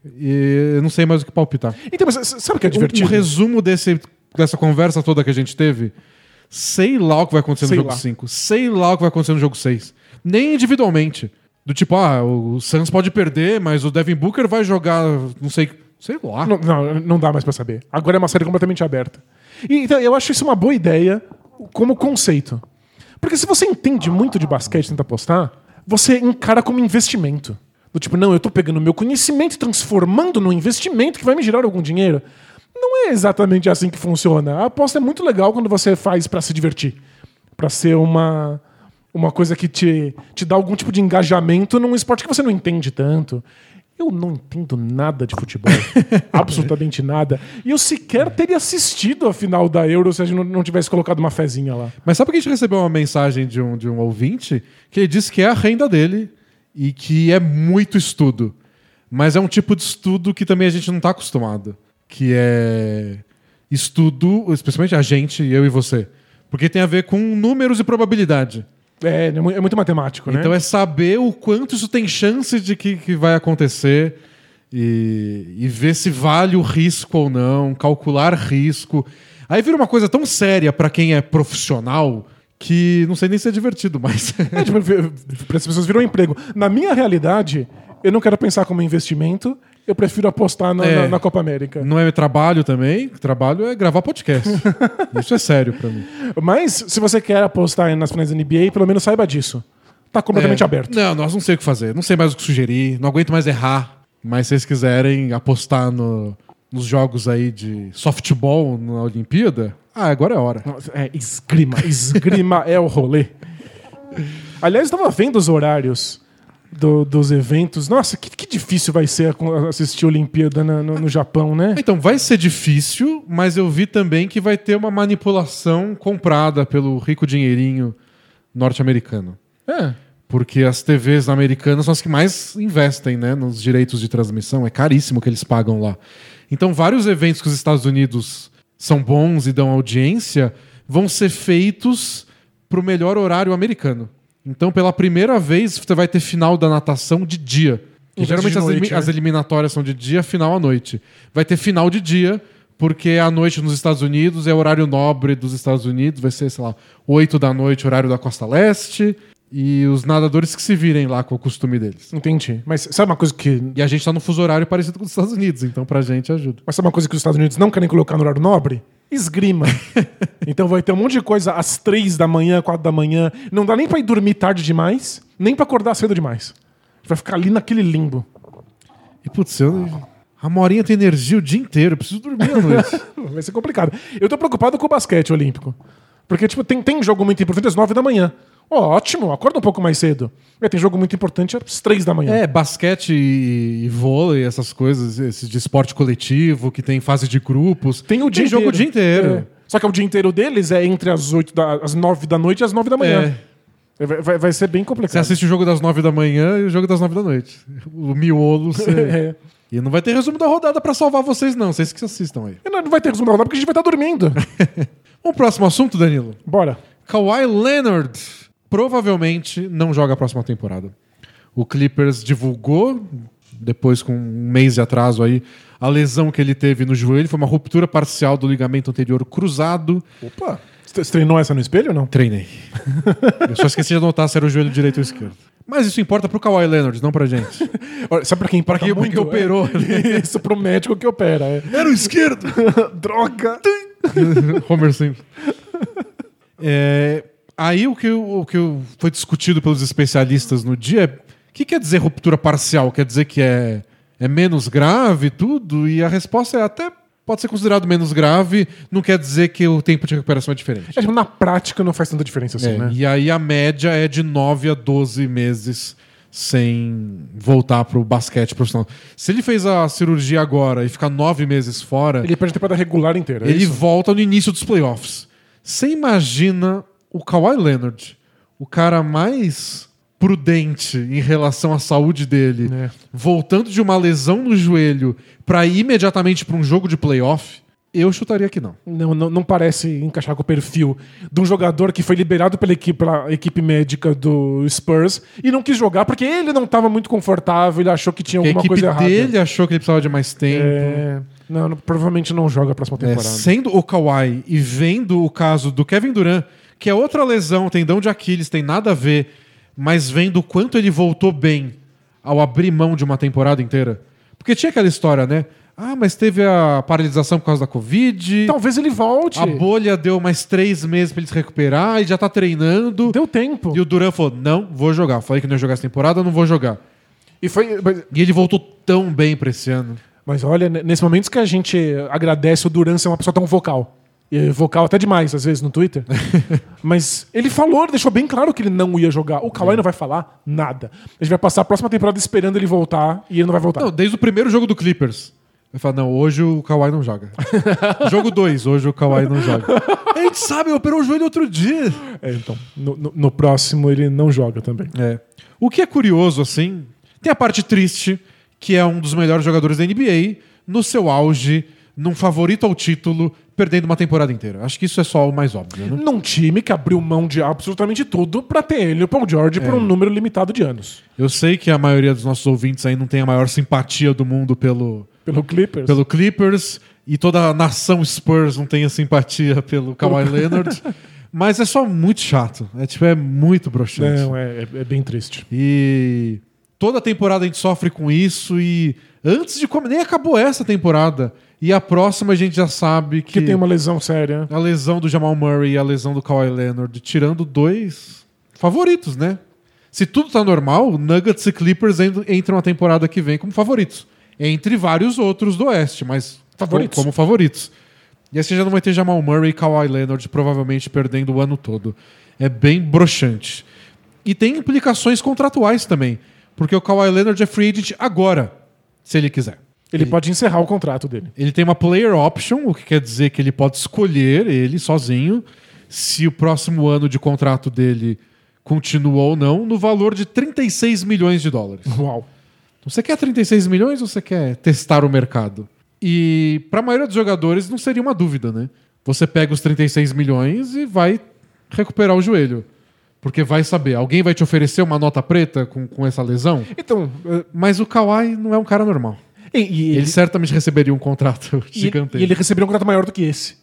A, eu não sei mais o que palpitar. Então, mas sabe o que é divertido? Um resumo desse... dessa conversa toda que a gente teve, sei lá o que vai acontecer sei no jogo lá. cinco, sei lá o que vai acontecer no jogo seis, nem individualmente, do tipo, ah, o Suns pode perder, mas o Devin Booker vai jogar, não sei, sei lá. Não, não, não dá mais pra saber. Agora é uma série completamente aberta. E, então, eu acho isso uma boa ideia como conceito. Porque se você entende muito de basquete e tenta apostar, você encara como investimento. Do tipo, não, eu tô pegando o meu conhecimento e transformando num investimento que vai me gerar algum dinheiro. Não é exatamente assim que funciona. A aposta é muito legal quando você faz pra se divertir. Pra ser uma, uma coisa que te, te dá algum tipo de engajamento num esporte que você não entende tanto. Eu não entendo nada de futebol, absolutamente nada. E eu sequer teria assistido a final da Euro se a gente não tivesse colocado uma fezinha lá. Mas sabe que a gente recebeu uma mensagem de um, de um ouvinte que ele disse que é a renda dele e que é muito estudo. Mas é um tipo de estudo que também a gente não está acostumado. Que é estudo, especialmente a gente, eu e você. Porque tem a ver com números e probabilidade. É, é muito matemático, né? Então é saber o quanto isso tem chance de que, que vai acontecer e, e ver se vale o risco ou não, calcular risco. Aí vira uma coisa tão séria para quem é profissional que não sei nem se é divertido mais. É, tipo, para as pessoas viram um emprego. Na minha realidade, eu não quero pensar como investimento, eu prefiro apostar na, é, na, na Copa América. Não é trabalho também, trabalho é gravar podcast. Isso é sério pra mim. Mas se você quer apostar nas finais da N B A, pelo menos saiba disso. Tá completamente é. aberto. Não, nós não sei o que fazer, não sei mais o que sugerir, não aguento mais errar. Mas se vocês quiserem apostar no, nos jogos aí de softball na Olimpíada, ah, agora é hora. É, esgrima, esgrima é o rolê. Aliás, eu tava vendo os horários Do, dos eventos. Nossa, que, que difícil vai ser assistir a Olimpíada na, no, no Japão, né? Então, vai ser difícil, mas eu vi também que vai ter uma manipulação comprada pelo rico dinheirinho norte-americano. É. Porque as T Vs americanas são as que mais investem, né, nos direitos de transmissão. É caríssimo o que eles pagam lá. Então, vários eventos que os Estados Unidos são bons e dão audiência vão ser feitos pro melhor horário americano. Então, pela primeira vez, você vai ter final da natação de dia. E, geralmente de noite, as, né? as eliminatórias são de dia, final à noite. Vai ter final de dia, porque é à noite nos Estados Unidos, é horário nobre dos Estados Unidos, vai ser, sei lá, oito da noite, horário da Costa Leste, e os nadadores que se virem lá com o costume deles. Entendi. Mas sabe uma coisa que... E a gente tá num fuso horário parecido com os Estados Unidos, então pra gente ajuda. Mas sabe uma coisa que os Estados Unidos não querem colocar no horário nobre? Esgrima. Então vai ter um monte de coisa às três da manhã, quatro da manhã. Não dá nem pra ir dormir tarde demais, nem pra acordar cedo demais. Vai ficar ali naquele limbo. E putz, eu... a Morinha tem energia o dia inteiro, eu preciso dormir à noite. Vai ser complicado. Eu tô preocupado com o basquete olímpico. Porque tipo, tem, tem jogo muito importante às nove da manhã. Ó, ótimo, acorda um pouco mais cedo. E tem jogo muito importante às três da manhã. É, basquete e, e vôlei, essas coisas, esse de esporte coletivo, que tem fase de grupos. Tem o dia tem jogo o dia inteiro. É. Só que o dia inteiro deles é entre as, oito da, as nove da noite e as nove da manhã. É. Vai, vai ser bem complicado. Você assiste o jogo das nove da manhã e o jogo das nove da noite. O miolo, você... é. E não vai ter resumo da rodada pra salvar vocês, não. Vocês que assistam aí. Não, não vai ter resumo da rodada porque a gente vai estar dormindo. Um próximo assunto, Danilo? Bora. Kawhi Leonard provavelmente não joga a próxima temporada. O Clippers divulgou, depois com um mês de atraso aí, a lesão que ele teve no joelho. Foi uma ruptura parcial do ligamento anterior cruzado. Opa! Você treinou essa no espelho ou não? Treinei. Eu só esqueci de anotar se era o joelho direito ou esquerdo. Mas isso importa pro Kawhi Leonard, não pra gente. Olha, sabe pra quem importa? Pra quem muito, que operou. É. Isso pro médico que opera. É. Era o esquerdo! Droga! Homer Simpson. É... Aí o que, o que foi discutido pelos especialistas no dia é o que quer dizer ruptura parcial? Quer dizer que é, é menos grave tudo? E a resposta é até pode ser considerado menos grave, não quer dizer que o tempo de recuperação é diferente. É, na prática não faz tanta diferença assim, é, né? E aí a média é de nove a doze meses sem voltar pro basquete profissional. Se ele fez a cirurgia agora e ficar nove meses fora... Ele perde a temporada regular inteira. Ele é volta no início dos playoffs. Você imagina... O Kawhi Leonard, o cara mais prudente em relação à saúde dele, é. voltando de uma lesão no joelho para ir imediatamente para um jogo de playoff, eu chutaria que não. Não, não. Não parece encaixar com o perfil de um jogador que foi liberado pela equipe, pela equipe médica do Spurs e não quis jogar porque ele não estava muito confortável, ele achou que tinha alguma coisa errada. A equipe dele achou que ele precisava de mais tempo. É... Não, não, provavelmente não joga a próxima temporada. É, sendo o Kawhi e vendo o caso do Kevin Durant, que é outra lesão, tendão de Aquiles, tem nada a ver, mas vendo o quanto ele voltou bem ao abrir mão de uma temporada inteira. Porque tinha aquela história, né? Ah, mas teve a paralisação por causa da Covid. Talvez ele volte. A bolha deu mais três meses pra ele se recuperar e já tá treinando. Deu tempo. E o Durant falou, não, vou jogar. Falei que não ia jogar essa temporada, não vou jogar. E, foi... e ele voltou tão bem pra esse ano. Mas olha, nesses momentos que a gente agradece o Durant ser uma pessoa tão vocal. E vocal até demais, às vezes, no Twitter. Mas ele falou, deixou bem claro que ele não ia jogar. O Kawhi é. não vai falar nada. A gente vai passar a próxima temporada esperando ele voltar e ele não vai voltar. Não, desde o primeiro jogo do Clippers. Vai falar, não, hoje o Kawhi não joga. Jogo dois, hoje o Kawhi não joga. A gente sabe, ele operou o joelho outro dia. É, então, no, no, no próximo ele não joga também. É. O que é curioso, assim, tem a parte triste, que é um dos melhores jogadores da N B A, no seu auge, num favorito ao título, perdendo uma temporada inteira. Acho que isso é só o mais óbvio, né? Num time que abriu mão de absolutamente tudo pra ter ele e o Paul George é. por um número limitado de anos. Eu sei que a maioria dos nossos ouvintes aí não tem a maior simpatia do mundo pelo... Pelo Clippers. Pelo Clippers. E toda a nação Spurs não tem a simpatia pelo Kawhi Leonard. Mas é só muito chato. É, tipo, é muito broxante. Não, é, é bem triste. E... toda temporada a gente sofre com isso e antes de começar, nem acabou essa temporada e a próxima a gente já sabe que... que tem uma lesão séria. A lesão do Jamal Murray e a lesão do Kawhi Leonard, tirando dois favoritos, né? Se tudo tá normal, Nuggets e Clippers entram a temporada que vem como favoritos. Entre vários outros do Oeste, mas favoritos. Como, como favoritos. E aí você já não vai ter Jamal Murray e Kawhi Leonard provavelmente perdendo o ano todo. É bem broxante. E tem implicações contratuais também. Porque o Kawhi Leonard é free agent agora, se ele quiser. Ele, ele pode encerrar o contrato dele. Ele tem uma player option, o que quer dizer que ele pode escolher ele sozinho se o próximo ano de contrato dele continua ou não, no valor de trinta e seis milhões de dólares. Uau! Então, você quer trinta e seis milhões ou você quer testar o mercado? E para a maioria dos jogadores não seria uma dúvida, né? Você pega os trinta e seis milhões e vai recuperar o joelho. Porque vai saber, alguém vai te oferecer uma nota preta com, com essa lesão? Então, mas o Kawhi não é um cara normal. E, e ele, ele certamente receberia um contrato gigantesco. E ele receberia um contrato maior do que esse.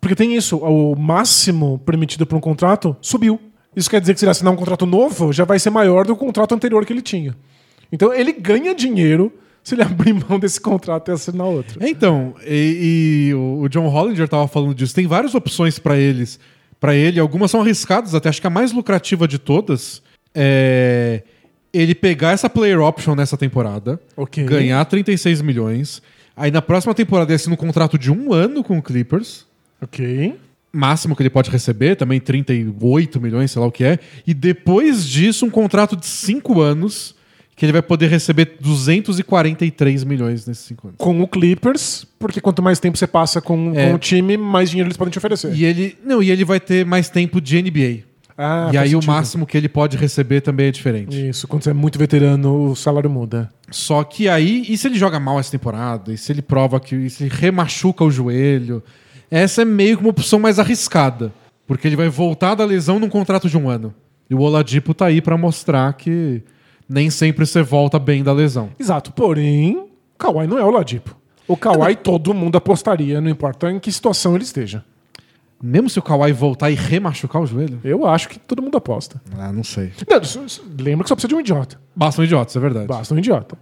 Porque tem isso, o máximo permitido para um contrato subiu. Isso quer dizer que se ele assinar um contrato novo, já vai ser maior do que o contrato anterior que ele tinha. Então ele ganha dinheiro se ele abrir mão desse contrato e assinar outro. Então, e, e o John Hollinger estava falando disso, tem várias opções para eles... Para ele, algumas são arriscadas até. Acho que a mais lucrativa de todas é ele pegar essa player option nessa temporada, okay. ganhar trinta e seis milhões, aí na próxima temporada ele assina um contrato de um ano com o Clippers. Ok. Máximo que ele pode receber, também trinta e oito milhões, sei lá o que é. E depois disso, um contrato de cinco anos, que ele vai poder receber duzentos e quarenta e três milhões nesses cinco anos. Com o Clippers, porque quanto mais tempo você passa com, é. com o time, mais dinheiro eles podem te oferecer. E ele, não, e ele vai ter mais tempo de N B A. Ah, e aí sentido. O máximo que ele pode receber também é diferente. Isso, quando você é muito veterano, o salário muda. Só que aí, e se ele joga mal essa temporada? E se ele prova que... E se ele remachuca o joelho? Essa é meio que uma opção mais arriscada. Porque ele vai voltar da lesão num contrato de um ano. E o Oladipo tá aí pra mostrar que... nem sempre você volta bem da lesão. Exato. Porém, o Kawhi não é o Oladipo. O Kawhi todo mundo apostaria, não importa em que situação ele esteja. Mesmo se o Kawhi voltar e remachucar o joelho? Eu acho que todo mundo aposta. Ah, não sei. Não, lembra que só precisa de um idiota. Basta um idiota, isso é verdade. Basta um idiota.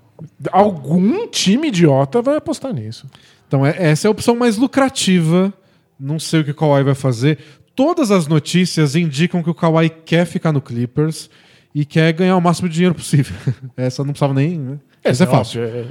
Algum time idiota vai apostar nisso. Então essa é a opção mais lucrativa. Não sei o que o Kawhi vai fazer. Todas as notícias indicam que o Kawhi quer ficar no Clippers... e quer ganhar o máximo de dinheiro possível. Essa não precisava nem... Né? Essa é, é fácil. É...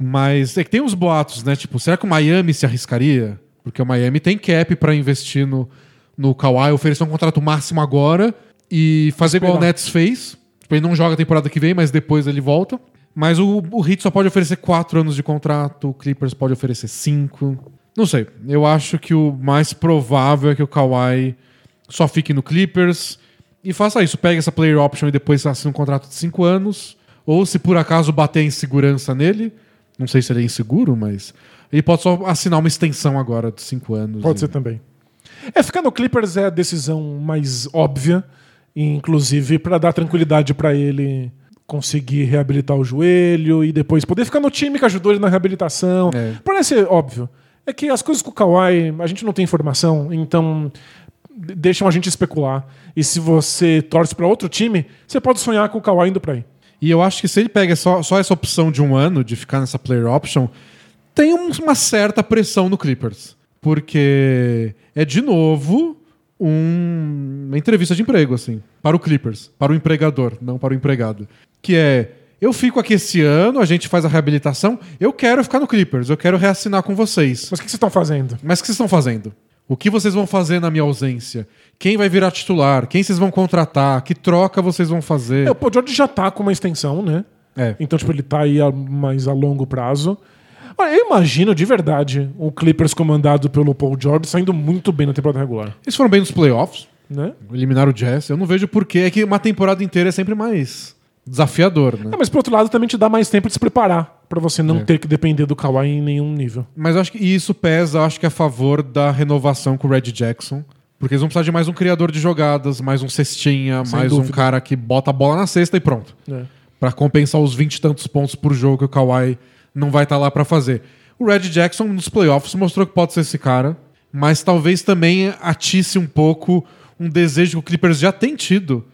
Mas é que tem uns boatos, né? Tipo, será que o Miami se arriscaria? Porque o Miami tem cap pra investir no, no Kawhi, oferecer um contrato máximo agora e fazer igual o Nets fez. Tipo, ele não joga a temporada que vem, mas depois ele volta. Mas o, o Heat só pode oferecer quatro anos de contrato, o Clippers pode oferecer cinco. Não sei. Eu acho que o mais provável é que o Kawhi só fique no Clippers... e faça isso, pega essa player option e depois assina um contrato de cinco anos. Ou se por acaso bater insegurança nele, não sei se ele é inseguro, mas ele pode só assinar uma extensão agora de cinco anos. Pode e... ser também. É, ficar no Clippers é a decisão mais óbvia, inclusive para dar tranquilidade para ele conseguir reabilitar o joelho e depois poder ficar no time que ajudou ele na reabilitação. É. Parece óbvio. É que as coisas com o Kawhi, a gente não tem informação, então... deixam a gente especular. E se você torce para outro time, você pode sonhar com o Kawhi indo para aí. E eu acho que se ele pega só, só essa opção de um ano, de ficar nessa player option, tem um, uma certa pressão no Clippers. Porque é, de novo, um, uma entrevista de emprego, assim. Para o Clippers. Para o empregador, não para o empregado. Que é, eu fico aqui esse ano, a gente faz a reabilitação, eu quero ficar no Clippers, eu quero reassinar com vocês. Mas o que vocês estão fazendo? Mas o que vocês estão fazendo? O que vocês vão fazer na minha ausência? Quem vai virar titular? Quem vocês vão contratar? Que troca vocês vão fazer? É, o George já tá com uma extensão, né? É. Então, tipo, ele tá aí a, mais a longo prazo. Olha, eu imagino, de verdade, o Clippers comandado pelo Paul George saindo muito bem na temporada regular. Eles foram bem nos playoffs, né? Eliminaram o Jazz. Eu não vejo porquê. É que uma temporada inteira é sempre mais desafiador, né? É, mas, por outro lado, também te dá mais tempo de se preparar pra você não é. ter que depender do Kawhi em nenhum nível. Mas acho que isso pesa, acho que a favor da renovação com o Red Jackson. Porque eles vão precisar de mais um criador de jogadas, mais um cestinha, Sem mais dúvida. um cara que bota a bola na cesta e pronto. É. Pra compensar os vinte e tantos pontos por jogo que o Kawhi não vai estar tá lá pra fazer. O Red Jackson nos playoffs mostrou que pode ser esse cara, mas talvez também atisse um pouco um desejo que o Clippers já tem tido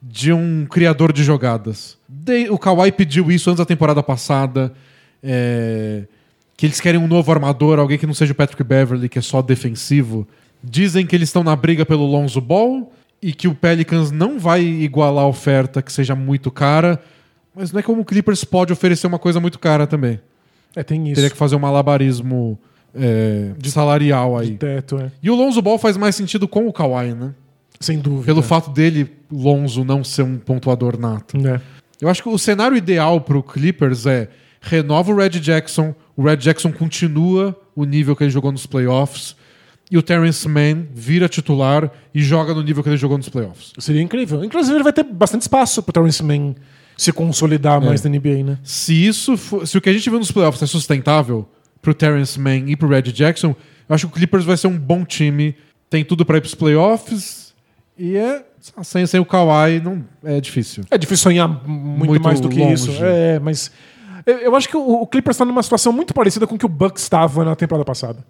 de um criador de jogadas. De... O Kawhi pediu isso antes da temporada passada, é... que eles querem um novo armador, alguém que não seja o Patrick Beverly, que é só defensivo. Dizem que eles estão na briga pelo Lonzo Ball e que o Pelicans não vai igualar a oferta que seja muito cara, mas não é como o Clippers pode oferecer uma coisa muito cara também. É, tem isso. Teria que fazer um malabarismo é, de salarial aí. De teto, é. E o Lonzo Ball faz mais sentido com o Kawhi, né? Sem dúvida. Pelo fato dele, Lonzo, não ser um pontuador nato. É. Eu acho que o cenário ideal pro Clippers é renova o Red Jackson, o Red Jackson continua o nível que ele jogou nos playoffs e o Terrence Mann vira titular e joga no nível que ele jogou nos playoffs. Seria incrível. Inclusive ele vai ter bastante espaço pro Terrence Mann se consolidar é. mais na N B A, né? Se isso for, se o que a gente viu nos playoffs é sustentável pro Terrence Mann e pro Red Jackson, eu acho que o Clippers vai ser um bom time. Tem tudo pra ir pros playoffs e é... Sem, sem o Kawhi não, é difícil. É difícil sonhar muito, muito mais do que longe. isso. É, mas eu, eu acho que o, o Clippers está numa situação muito parecida com o que o Bucks estava na temporada passada.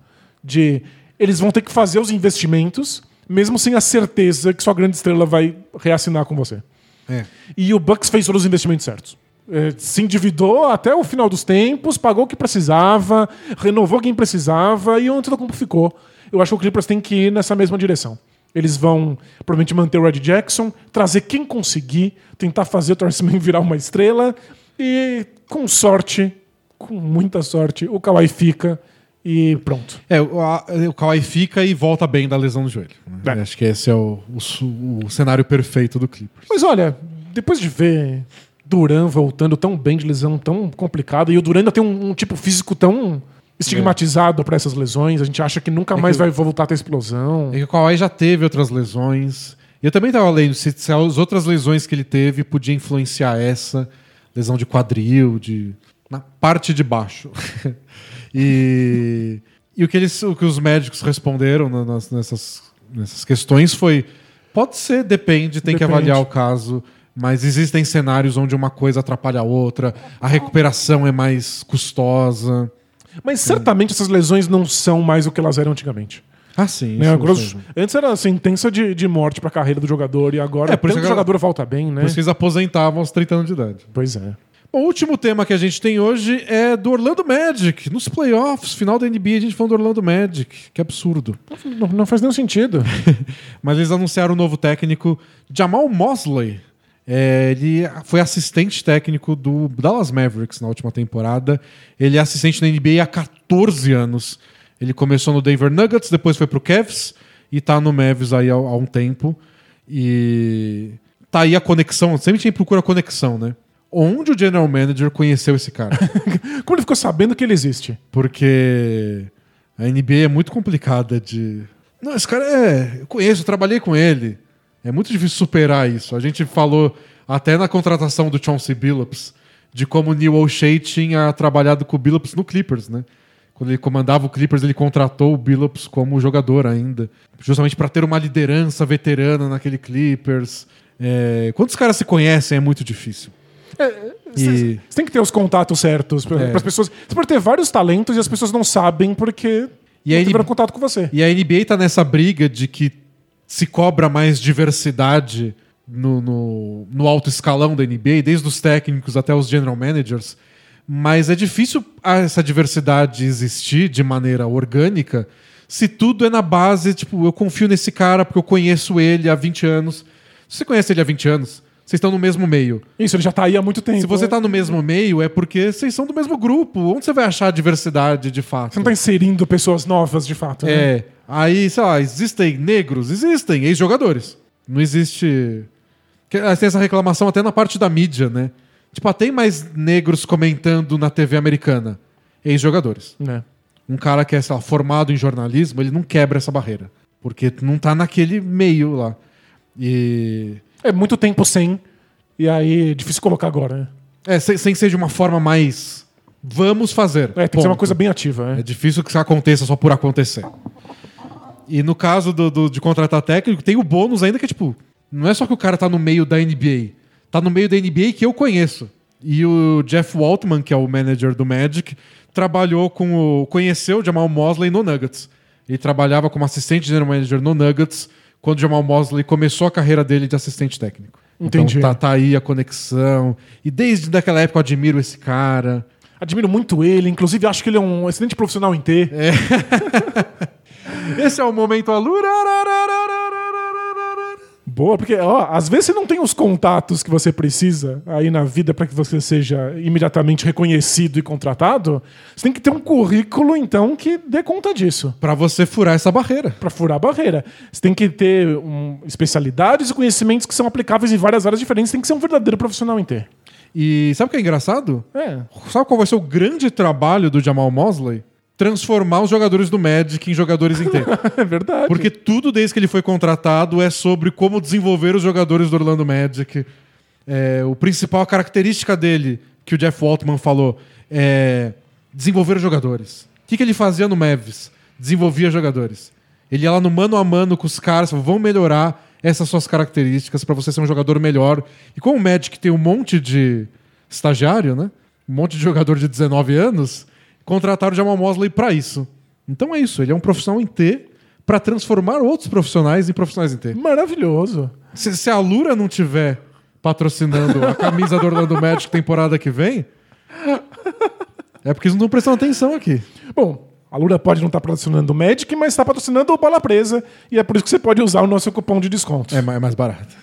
De eles vão ter que fazer os investimentos, mesmo sem a certeza que sua grande estrela vai reassinar com você. É. E o Bucks fez todos os investimentos certos. É, se endividou até o final dos tempos, pagou o que precisava, renovou quem precisava e o Antetokounmpo ficou. Eu acho que o Clippers tem que ir nessa mesma direção. Eles vão provavelmente manter o Red Jackson, trazer quem conseguir, tentar fazer o Terrence Mann virar uma estrela e, com sorte, com muita sorte, o Kawhi fica e pronto. É, o, a, o Kawhi fica e volta bem da lesão no joelho. Né? É. Acho que esse é o, o, o cenário perfeito do Clippers. Pois olha, depois de ver Duran voltando tão bem de lesão tão complicada, e o Duran ainda tem um, um tipo físico tão... estigmatizado é. para essas lesões, a gente acha que nunca é mais que... vai voltar a ter explosão. É que o Kawhi já teve outras lesões. E eu também estava lendo se, se as outras lesões que ele teve podiam influenciar essa lesão de quadril, de na parte de baixo. e e o, que eles, o que os médicos responderam nas, nessas, nessas questões foi: pode ser, depende, tem depende. que avaliar o caso. Mas existem cenários onde uma coisa atrapalha a outra, a recuperação é mais custosa. Mas certamente essas lesões não são mais o que elas eram antigamente. Ah, sim. Né? Isso, grosso... Antes era sentença de, de morte pra carreira do jogador e agora é, por tanto o jogador ela... volta bem, né? Por isso que eles aposentavam aos trinta anos de idade. Pois é. Bom, o último tema que a gente tem hoje é do Orlando Magic. Nos playoffs, final da N B A, a gente falou do Orlando Magic. Que absurdo. Não, não faz nenhum sentido. Mas eles anunciaram o novo técnico, Jamal Mosley. É, ele foi assistente técnico do Dallas Mavericks na última temporada. Ele é assistente na N B A há catorze anos. Ele começou no Denver Nuggets, depois foi pro Cavs e tá no Mavs aí há, há um tempo. E tá aí a conexão. Sempre quem procura conexão, né? Onde o General Manager conheceu esse cara? Como ele ficou sabendo que ele existe? Porque a N B A é muito complicada de... Não, esse cara é... Eu conheço, eu trabalhei com ele. É muito difícil superar isso. A gente falou até na contratação do Chauncey Billups de como o Neil O'Shea tinha trabalhado com o Billups no Clippers, né? Quando ele comandava o Clippers, ele contratou o Billups como jogador ainda. Justamente para ter uma liderança veterana naquele Clippers. É... Quando os caras se conhecem é muito difícil. É, e... Você tem que ter os contatos certos para é. as pessoas. Você pode ter vários talentos e as pessoas não sabem porque e não tiveram N... contato com você. E a N B A tá nessa briga de que se cobra mais diversidade no, no, no alto escalão da N B A, desde os técnicos até os general managers, mas é difícil essa diversidade existir de maneira orgânica se tudo é na base, tipo, eu confio nesse cara porque eu conheço ele há vinte anos. Se você conhece ele há vinte anos, Vocês estão no mesmo meio. Isso, ele já tá aí há muito tempo. Se você tá no mesmo meio, é porque vocês são do mesmo grupo. Onde você vai achar diversidade, de fato? Você não tá inserindo pessoas novas, de fato. Né? É. Aí, sei lá, existem negros? Existem. Ex-jogadores. Não existe... Tem essa reclamação até na parte da mídia, né? Tipo, ah, tem mais negros comentando na T V americana. Ex-jogadores. É. Um cara que é, sei lá, formado em jornalismo, ele não quebra essa barreira. Porque não tá naquele meio lá. E... é muito tempo sem, e aí é difícil colocar agora, né? É, sem, sem ser de uma forma mais... vamos fazer. É, tem ponto. Que ser uma coisa bem ativa. É, é difícil que isso aconteça só por acontecer. E no caso do, do, de contratar técnico, tem o bônus ainda que é tipo... não é só que o cara tá no meio da N B A. Tá no meio da N B A que eu conheço. E o Jeff Weltman, que é o manager do Magic, trabalhou com o... conheceu o Jamal Mosley no Nuggets. Ele trabalhava como assistente de general manager no Nuggets... quando Jamal Mosley começou a carreira dele de assistente técnico. Entendi. Então tá, tá aí a conexão. E desde daquela época eu admiro esse cara. Admiro muito ele. Inclusive acho que ele é um excelente profissional em T. É. Esse é o momento Alura. Boa, porque ó, às vezes você não tem os contatos que você precisa aí na vida para que você seja imediatamente reconhecido e contratado. Você tem que ter um currículo, então, que dê conta disso. Para você furar essa barreira. Para furar a barreira. Você tem que ter um, especialidades e conhecimentos que são aplicáveis em várias áreas diferentes. Você tem que ser um verdadeiro profissional em T. E sabe o que é engraçado? É. Sabe qual vai ser o grande trabalho do Jamal Mosley? Transformar os jogadores do Magic em jogadores inteiros. É verdade. Porque tudo desde que ele foi contratado é sobre como desenvolver os jogadores do Orlando Magic. É, o principal, a característica dele, que o Jeff Weltman falou, é desenvolver os jogadores. O que, que ele fazia no Mavs? Desenvolvia jogadores. Ele ia lá no mano a mano com os caras, falou, vão melhorar essas suas características para você ser um jogador melhor. E como o Magic tem um monte de estagiário, né? Um monte de jogador de dezenove anos... contrataram o Jamal Mosley para isso. Então é isso, ele é um profissional em T para transformar outros profissionais em profissionais em T. Maravilhoso. Se, se a Lura não tiver patrocinando a camisa do Orlando Magic temporada que vem, é porque eles não estão prestando atenção aqui. Bom, a Lura pode não estar tá patrocinando o Magic, mas está patrocinando o Bola Presa, e é por isso que você pode usar o nosso cupom de desconto. É, é mais barato.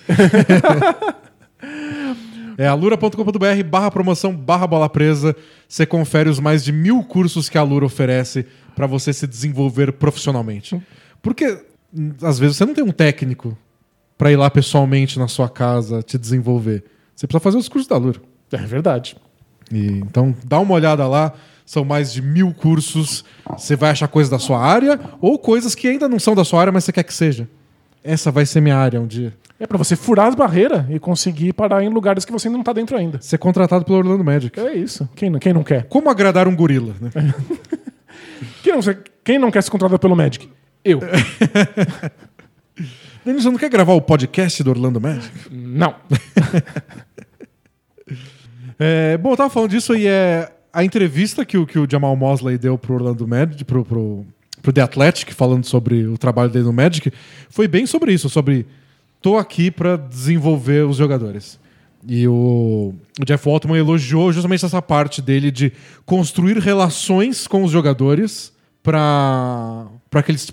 É alura ponto com ponto b r barra promoção barra bola presa. Você confere os mais de mil cursos que a Alura oferece para você se desenvolver profissionalmente. Porque, às vezes, você não tem um técnico para ir lá pessoalmente na sua casa te desenvolver. Você precisa fazer os cursos da Alura. É verdade. E, então, dá uma olhada lá. São mais de mil cursos. Você vai achar coisas da sua área ou coisas que ainda não são da sua área, mas você quer que seja. Essa vai ser minha área um dia. É pra você furar as barreiras e conseguir parar em lugares que você não tá dentro ainda. Ser contratado pelo Orlando Magic. É isso. Quem não, quem não quer? Como agradar um gorila, né? quem, não, quem não quer ser contratado pelo Magic? Eu. Denise, você não quer gravar o podcast do Orlando Magic? Não. é, bom, eu tava falando disso e é a entrevista que o, que o Jamal Mosley deu pro Orlando Magic, pro, pro, pro The Athletic, falando sobre o trabalho dele no Magic, foi bem sobre isso, sobre... estou aqui para desenvolver os jogadores. E o Jeff Weltman elogiou justamente essa parte dele de construir relações com os jogadores para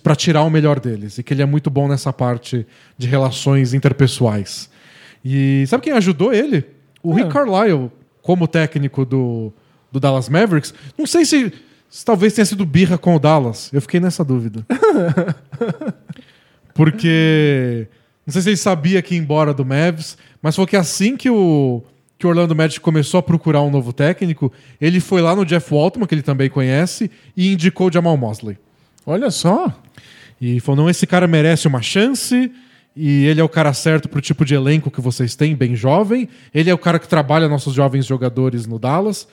para tirar o melhor deles. E que ele é muito bom nessa parte de relações interpessoais. E sabe quem ajudou ele? O é. Rick Carlisle, como técnico do, do Dallas Mavericks. Não sei se, se talvez tenha sido birra com o Dallas. Eu fiquei nessa dúvida. Porque... não sei se ele sabia que ia embora do Mavs, mas foi que assim que o, que o Orlando Magic começou a procurar um novo técnico, ele foi lá no Jeff Weltman, que ele também conhece, e indicou o Jamal Mosley. Olha só! E falou, não, esse cara merece uma chance, e ele é o cara certo pro tipo de elenco que vocês têm, bem jovem. Ele é o cara que trabalha nossos jovens jogadores no Dallas.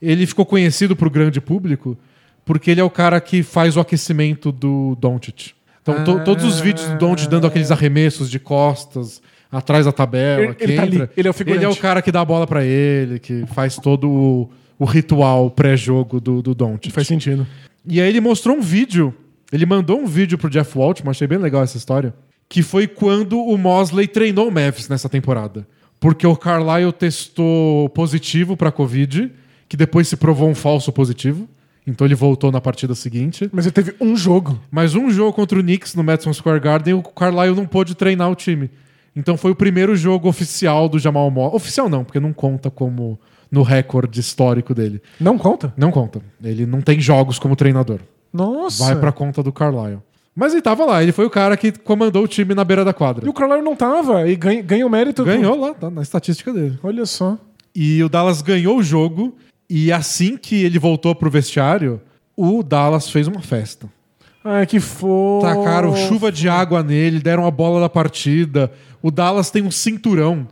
Ele ficou conhecido pro grande público porque ele é o cara que faz o aquecimento do Doncic. Então, to- todos os vídeos do Don't dando aqueles arremessos de costas, atrás da tabela, ele, que ele, entra, tá ele, é o ele é o cara que dá a bola pra ele, que faz todo o, o ritual pré-jogo do, do Don't. Faz sentido. E aí ele mostrou um vídeo, ele mandou um vídeo pro Jeff Weltman, achei bem legal essa história, que foi quando o Mosley treinou o Mavs nessa temporada. Porque o Carlisle testou positivo pra Covid, que depois se provou um falso positivo. Então ele voltou na partida seguinte. Mas ele teve um jogo. Mas um jogo contra o Knicks no Madison Square Garden, o Carlisle não pôde treinar o time. Então foi o primeiro jogo oficial do Jamal Mosley. Oficial não, porque não conta como no recorde histórico dele. Não conta? Não conta. Ele não tem jogos como treinador. Nossa! Vai pra conta do Carlisle. Mas ele tava lá, ele foi o cara que comandou o time na beira da quadra. E o Carlisle não tava, e ganha, ganha o mérito. Ganhou do... lá, tá na estatística dele. Olha só. E o Dallas ganhou o jogo, e assim que ele voltou pro vestiário, o Dallas fez uma festa. Ai, que fofo. Tacaram chuva de água nele, deram a bola da partida. O Dallas tem um cinturão.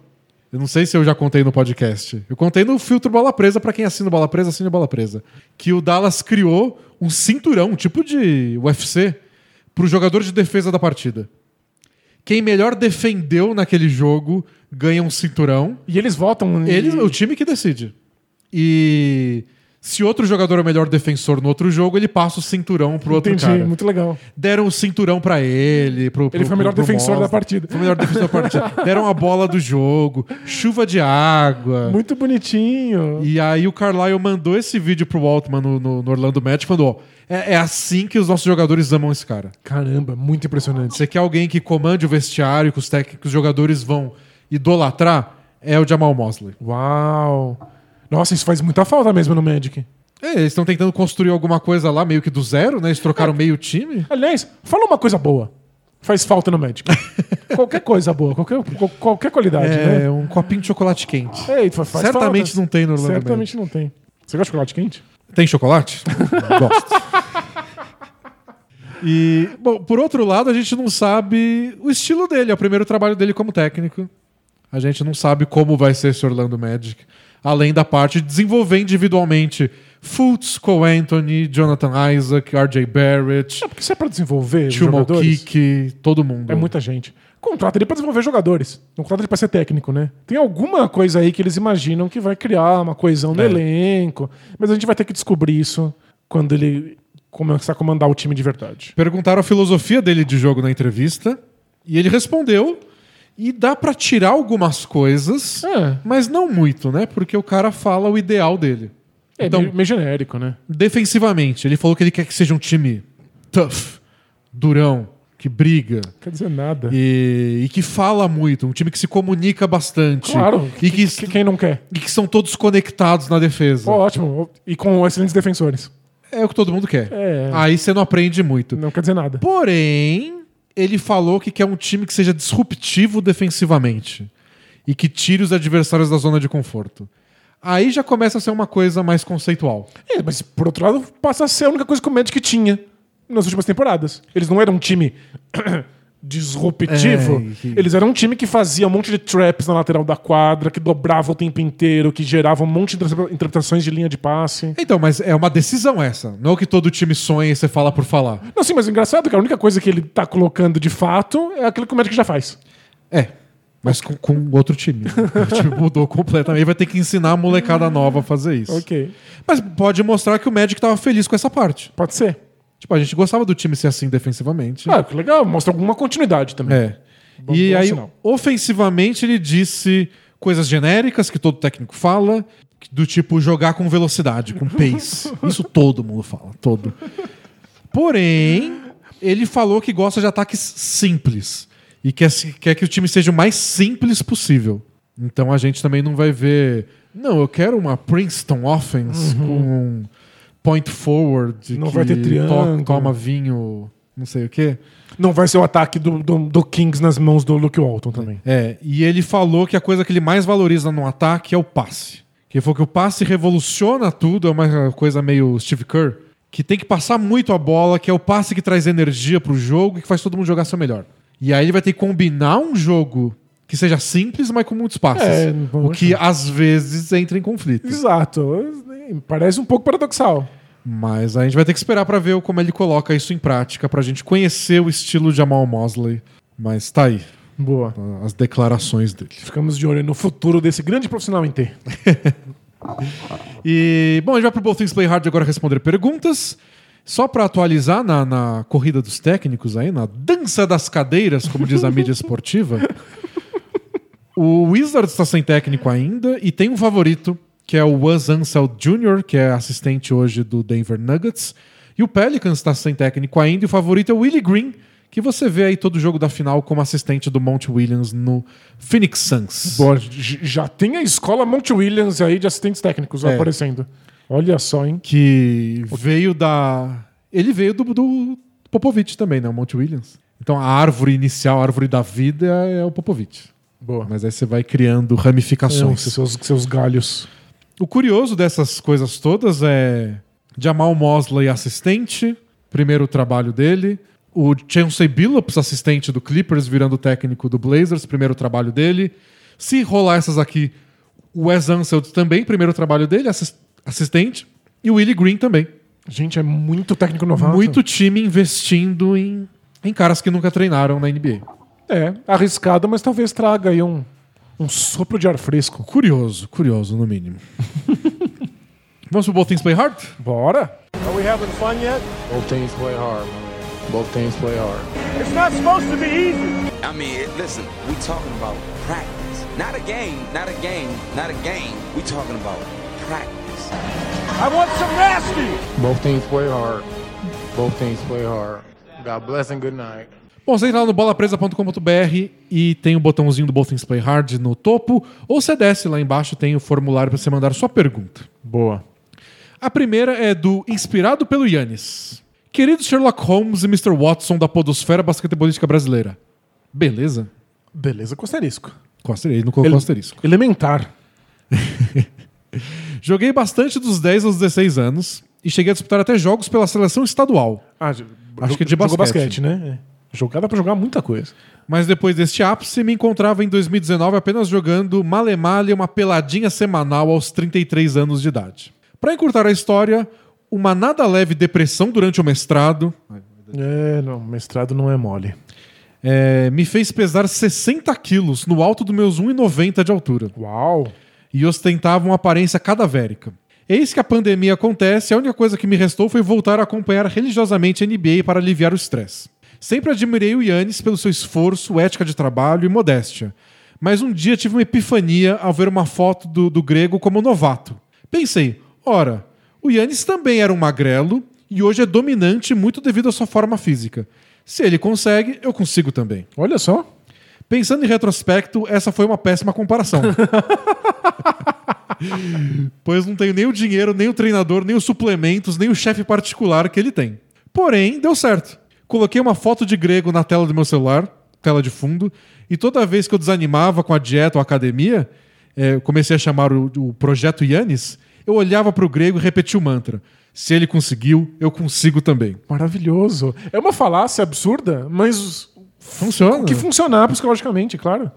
Eu não sei se eu já contei no podcast. Eu contei no filtro Bola Presa, pra quem assina Bola Presa, assina Bola Presa. Que o Dallas criou um cinturão, tipo de U F C, pro jogador de defesa da partida. Quem melhor defendeu naquele jogo ganha um cinturão. E eles votam. Eles, o time que decide. E... se outro jogador é o melhor defensor no outro jogo, ele passa o cinturão pro outro. Entendi, cara. Entendi, muito legal. Deram o cinturão pra ele. Pro, pro, ele foi o melhor pro, pro defensor Mosley. Da partida. Foi o melhor defensor da partida. Deram a bola do jogo, chuva de água. Muito bonitinho. E aí o Carlisle mandou esse vídeo pro Weltman no, no, no Orlando Magic, falando, ó, é, é assim que os nossos jogadores amam esse cara. Caramba, muito impressionante. Você quer alguém que comande o vestiário, que os técnicos, os jogadores vão idolatrar? É o Jamal Mosley. Uau! Nossa, isso faz muita falta mesmo no Magic. É, eles estão tentando construir alguma coisa lá, meio que do zero, né? Eles trocaram é. meio time. Aliás, fala uma coisa boa. Faz falta no Magic. Qualquer coisa boa, qualquer, qualquer qualidade, é, né? Um copinho de chocolate quente. É, faz certamente falta. Não tem no Orlando Certamente Magic. Não tem. Você gosta de chocolate quente? Tem chocolate? Gosto. E, bom, por outro lado, a gente não sabe o estilo dele. É o primeiro trabalho dele como técnico. A gente não sabe como vai ser esse Orlando Magic. Além da parte de desenvolver individualmente Fultz, Cole Anthony, Jonathan Isaac, R J Barrett... É, porque isso é pra desenvolver jogadores. Kick, todo mundo. É muita gente. Contrata ele pra desenvolver jogadores. Não contrata ele pra ser técnico, né? Tem alguma coisa aí que eles imaginam que vai criar uma coesão no é. elenco. Mas a gente vai ter que descobrir isso quando ele começar a comandar o time de verdade. Perguntaram a filosofia dele de jogo na entrevista. E ele respondeu... E dá pra tirar algumas coisas, é. mas não muito, né? Porque o cara fala o ideal dele. É então, meio, meio genérico, né? Defensivamente, ele falou que ele quer que seja um time tough, durão, que briga. Não quer dizer nada. E, e que fala muito, um time que se comunica bastante. Claro, e que, que, quem não quer. E que são todos conectados na defesa. Oh, ótimo, e com excelentes defensores. É o que todo mundo quer. É. Aí você não aprende muito. Não quer dizer nada. Porém... ele falou que quer um time que seja disruptivo defensivamente e que tire os adversários da zona de conforto. Aí já começa a ser uma coisa mais conceitual. É, mas por outro lado, passa a ser a única coisa que o Magic tinha nas últimas temporadas. Eles não eram um time disruptivo. É, que... eles eram um time que fazia um monte de traps na lateral da quadra, que dobrava o tempo inteiro, que gerava um monte de interpretações de linha de passe. Então, mas é uma decisão essa. Não é o que todo time sonha e você fala por falar. Não, sim, mas é engraçado que a única coisa que ele tá colocando de fato é aquilo que o Magic já faz. É, mas com, com outro time. O time mudou completamente. Ele vai ter que ensinar a molecada nova a fazer isso. Ok. Mas pode mostrar que o Magic tava feliz com essa parte. Pode ser. Tipo, a gente gostava do time ser assim defensivamente. Ah, que legal. Mostra alguma continuidade também. É. Bom, e bom aí, sinal. Ofensivamente, ele disse coisas genéricas que todo técnico fala, do tipo jogar com velocidade, com pace. Isso todo mundo fala, todo. Porém, ele falou que gosta de ataques simples e quer, quer que o time seja o mais simples possível. Então a gente também não vai ver... Não, eu quero uma Princeton offense uhum. com... point forward, não que vai ter triângulo. To- toma vinho, não sei o quê. Não vai ser o ataque do, do, do Kings nas mãos do Luke Walton também. É, e ele falou que a coisa que ele mais valoriza no ataque é o passe. Que ele falou que o passe revoluciona tudo, é uma coisa meio Steve Kerr, que tem que passar muito a bola, que é o passe que traz energia pro jogo e que faz todo mundo jogar seu melhor. E aí ele vai ter que combinar um jogo que seja simples, mas com muitos passes. É, o que às vezes entra em conflito. Exato. Parece um pouco paradoxal. Mas a gente vai ter que esperar pra ver como ele coloca isso em prática, pra gente conhecer o estilo de Jamal Mosley. Mas tá aí. Boa. As declarações dele. Ficamos de olho no futuro desse grande profissional em T. E, bom, a gente vai pro Bolton's Play Hard agora responder perguntas. Só pra atualizar na, na corrida dos técnicos aí, na dança das cadeiras, como diz a mídia esportiva, o Wizards está sem técnico ainda e tem um favorito, que é o Wes Unseld Júnior, que é assistente hoje do Denver Nuggets. E o Pelicans está sem técnico ainda, e o favorito é o Willie Green, que você vê aí todo jogo da final como assistente do Monty Williams no Phoenix Suns. Boa, já tem a escola Monty Williams aí de assistentes técnicos é. aparecendo. Olha só, hein? Que veio da... Ele veio do, do Popovich também, né? O Monty Williams. Então a árvore inicial, a árvore da vida é o Popovich. Boa. Mas aí você vai criando ramificações. É, seus, seus galhos. O curioso dessas coisas todas é Jamal Mosley, assistente. Primeiro trabalho dele. O Chauncey Billups, assistente do Clippers, virando técnico do Blazers, primeiro trabalho dele. Se rolar essas aqui, o Wes Unseld também, primeiro trabalho dele, assistente. E o Willie Green também. Gente, é muito técnico novato. Muito time investindo em, em caras que nunca treinaram na N B A. É, arriscado, mas talvez traga aí um, um sopro de ar fresco. Curioso, curioso no mínimo. Vamos pro Bolton's Play Hard? Bora! Are we having fun yet? Bolton's Play Hard, man. Both teams play hard. It's not supposed to be easy. I mean, listen, we talking about practice. Not a game, not a game, not a game. We talking about practice. I want some nasty. Both teams play hard. Both teams play hard. God bless and good night. Bom, você entra lá no bola presa ponto com ponto b r e tem o um botãozinho do Both Teams Play Hard no topo, ou você desce lá embaixo, tem o formulário para você mandar sua pergunta. Boa. A primeira é do Inspirado pelo Giannis. Querido Sherlock Holmes e mister Watson da podosfera basquetebolística brasileira. Beleza? Beleza com asterisco. Com asterisco, não colocou Ele, asterisco. Elementar. Joguei bastante dos dez aos dezesseis anos e cheguei a disputar até jogos pela seleção estadual. Ah, acho jo- que é de basquete. basquete, né? É. Jogar dá pra jogar muita coisa. Mas depois deste ápice, me encontrava em dois mil e dezenove apenas jogando male-male uma peladinha semanal aos trinta e três anos de idade. Pra encurtar a história... Uma nada leve depressão durante o mestrado... É, não, mestrado não é mole. É, me fez pesar sessenta quilos no alto dos meus um e noventa de altura. Uau! E ostentava uma aparência cadavérica. Eis que a pandemia acontece, a única coisa que me restou foi voltar a acompanhar religiosamente a N B A para aliviar o estresse. Sempre admirei o Giannis pelo seu esforço, ética de trabalho e modéstia. Mas um dia tive uma epifania ao ver uma foto do, do grego como novato. Pensei, ora... O Giannis também era um magrelo e hoje é dominante muito devido à sua forma física. Se ele consegue, eu consigo também. Olha só. Pensando em retrospecto, essa foi uma péssima comparação. Pois não tenho nem o dinheiro, nem o treinador, nem os suplementos, nem o chefe particular que ele tem. Porém, deu certo. Coloquei uma foto de grego na tela do meu celular, tela de fundo, e toda vez que eu desanimava com a dieta ou a academia, é, comecei a chamar o, o projeto Giannis... Eu olhava pro grego e repetia o mantra. Se ele conseguiu, eu consigo também. Maravilhoso. É uma falácia absurda, mas... Funciona. Que funcionar psicologicamente, claro.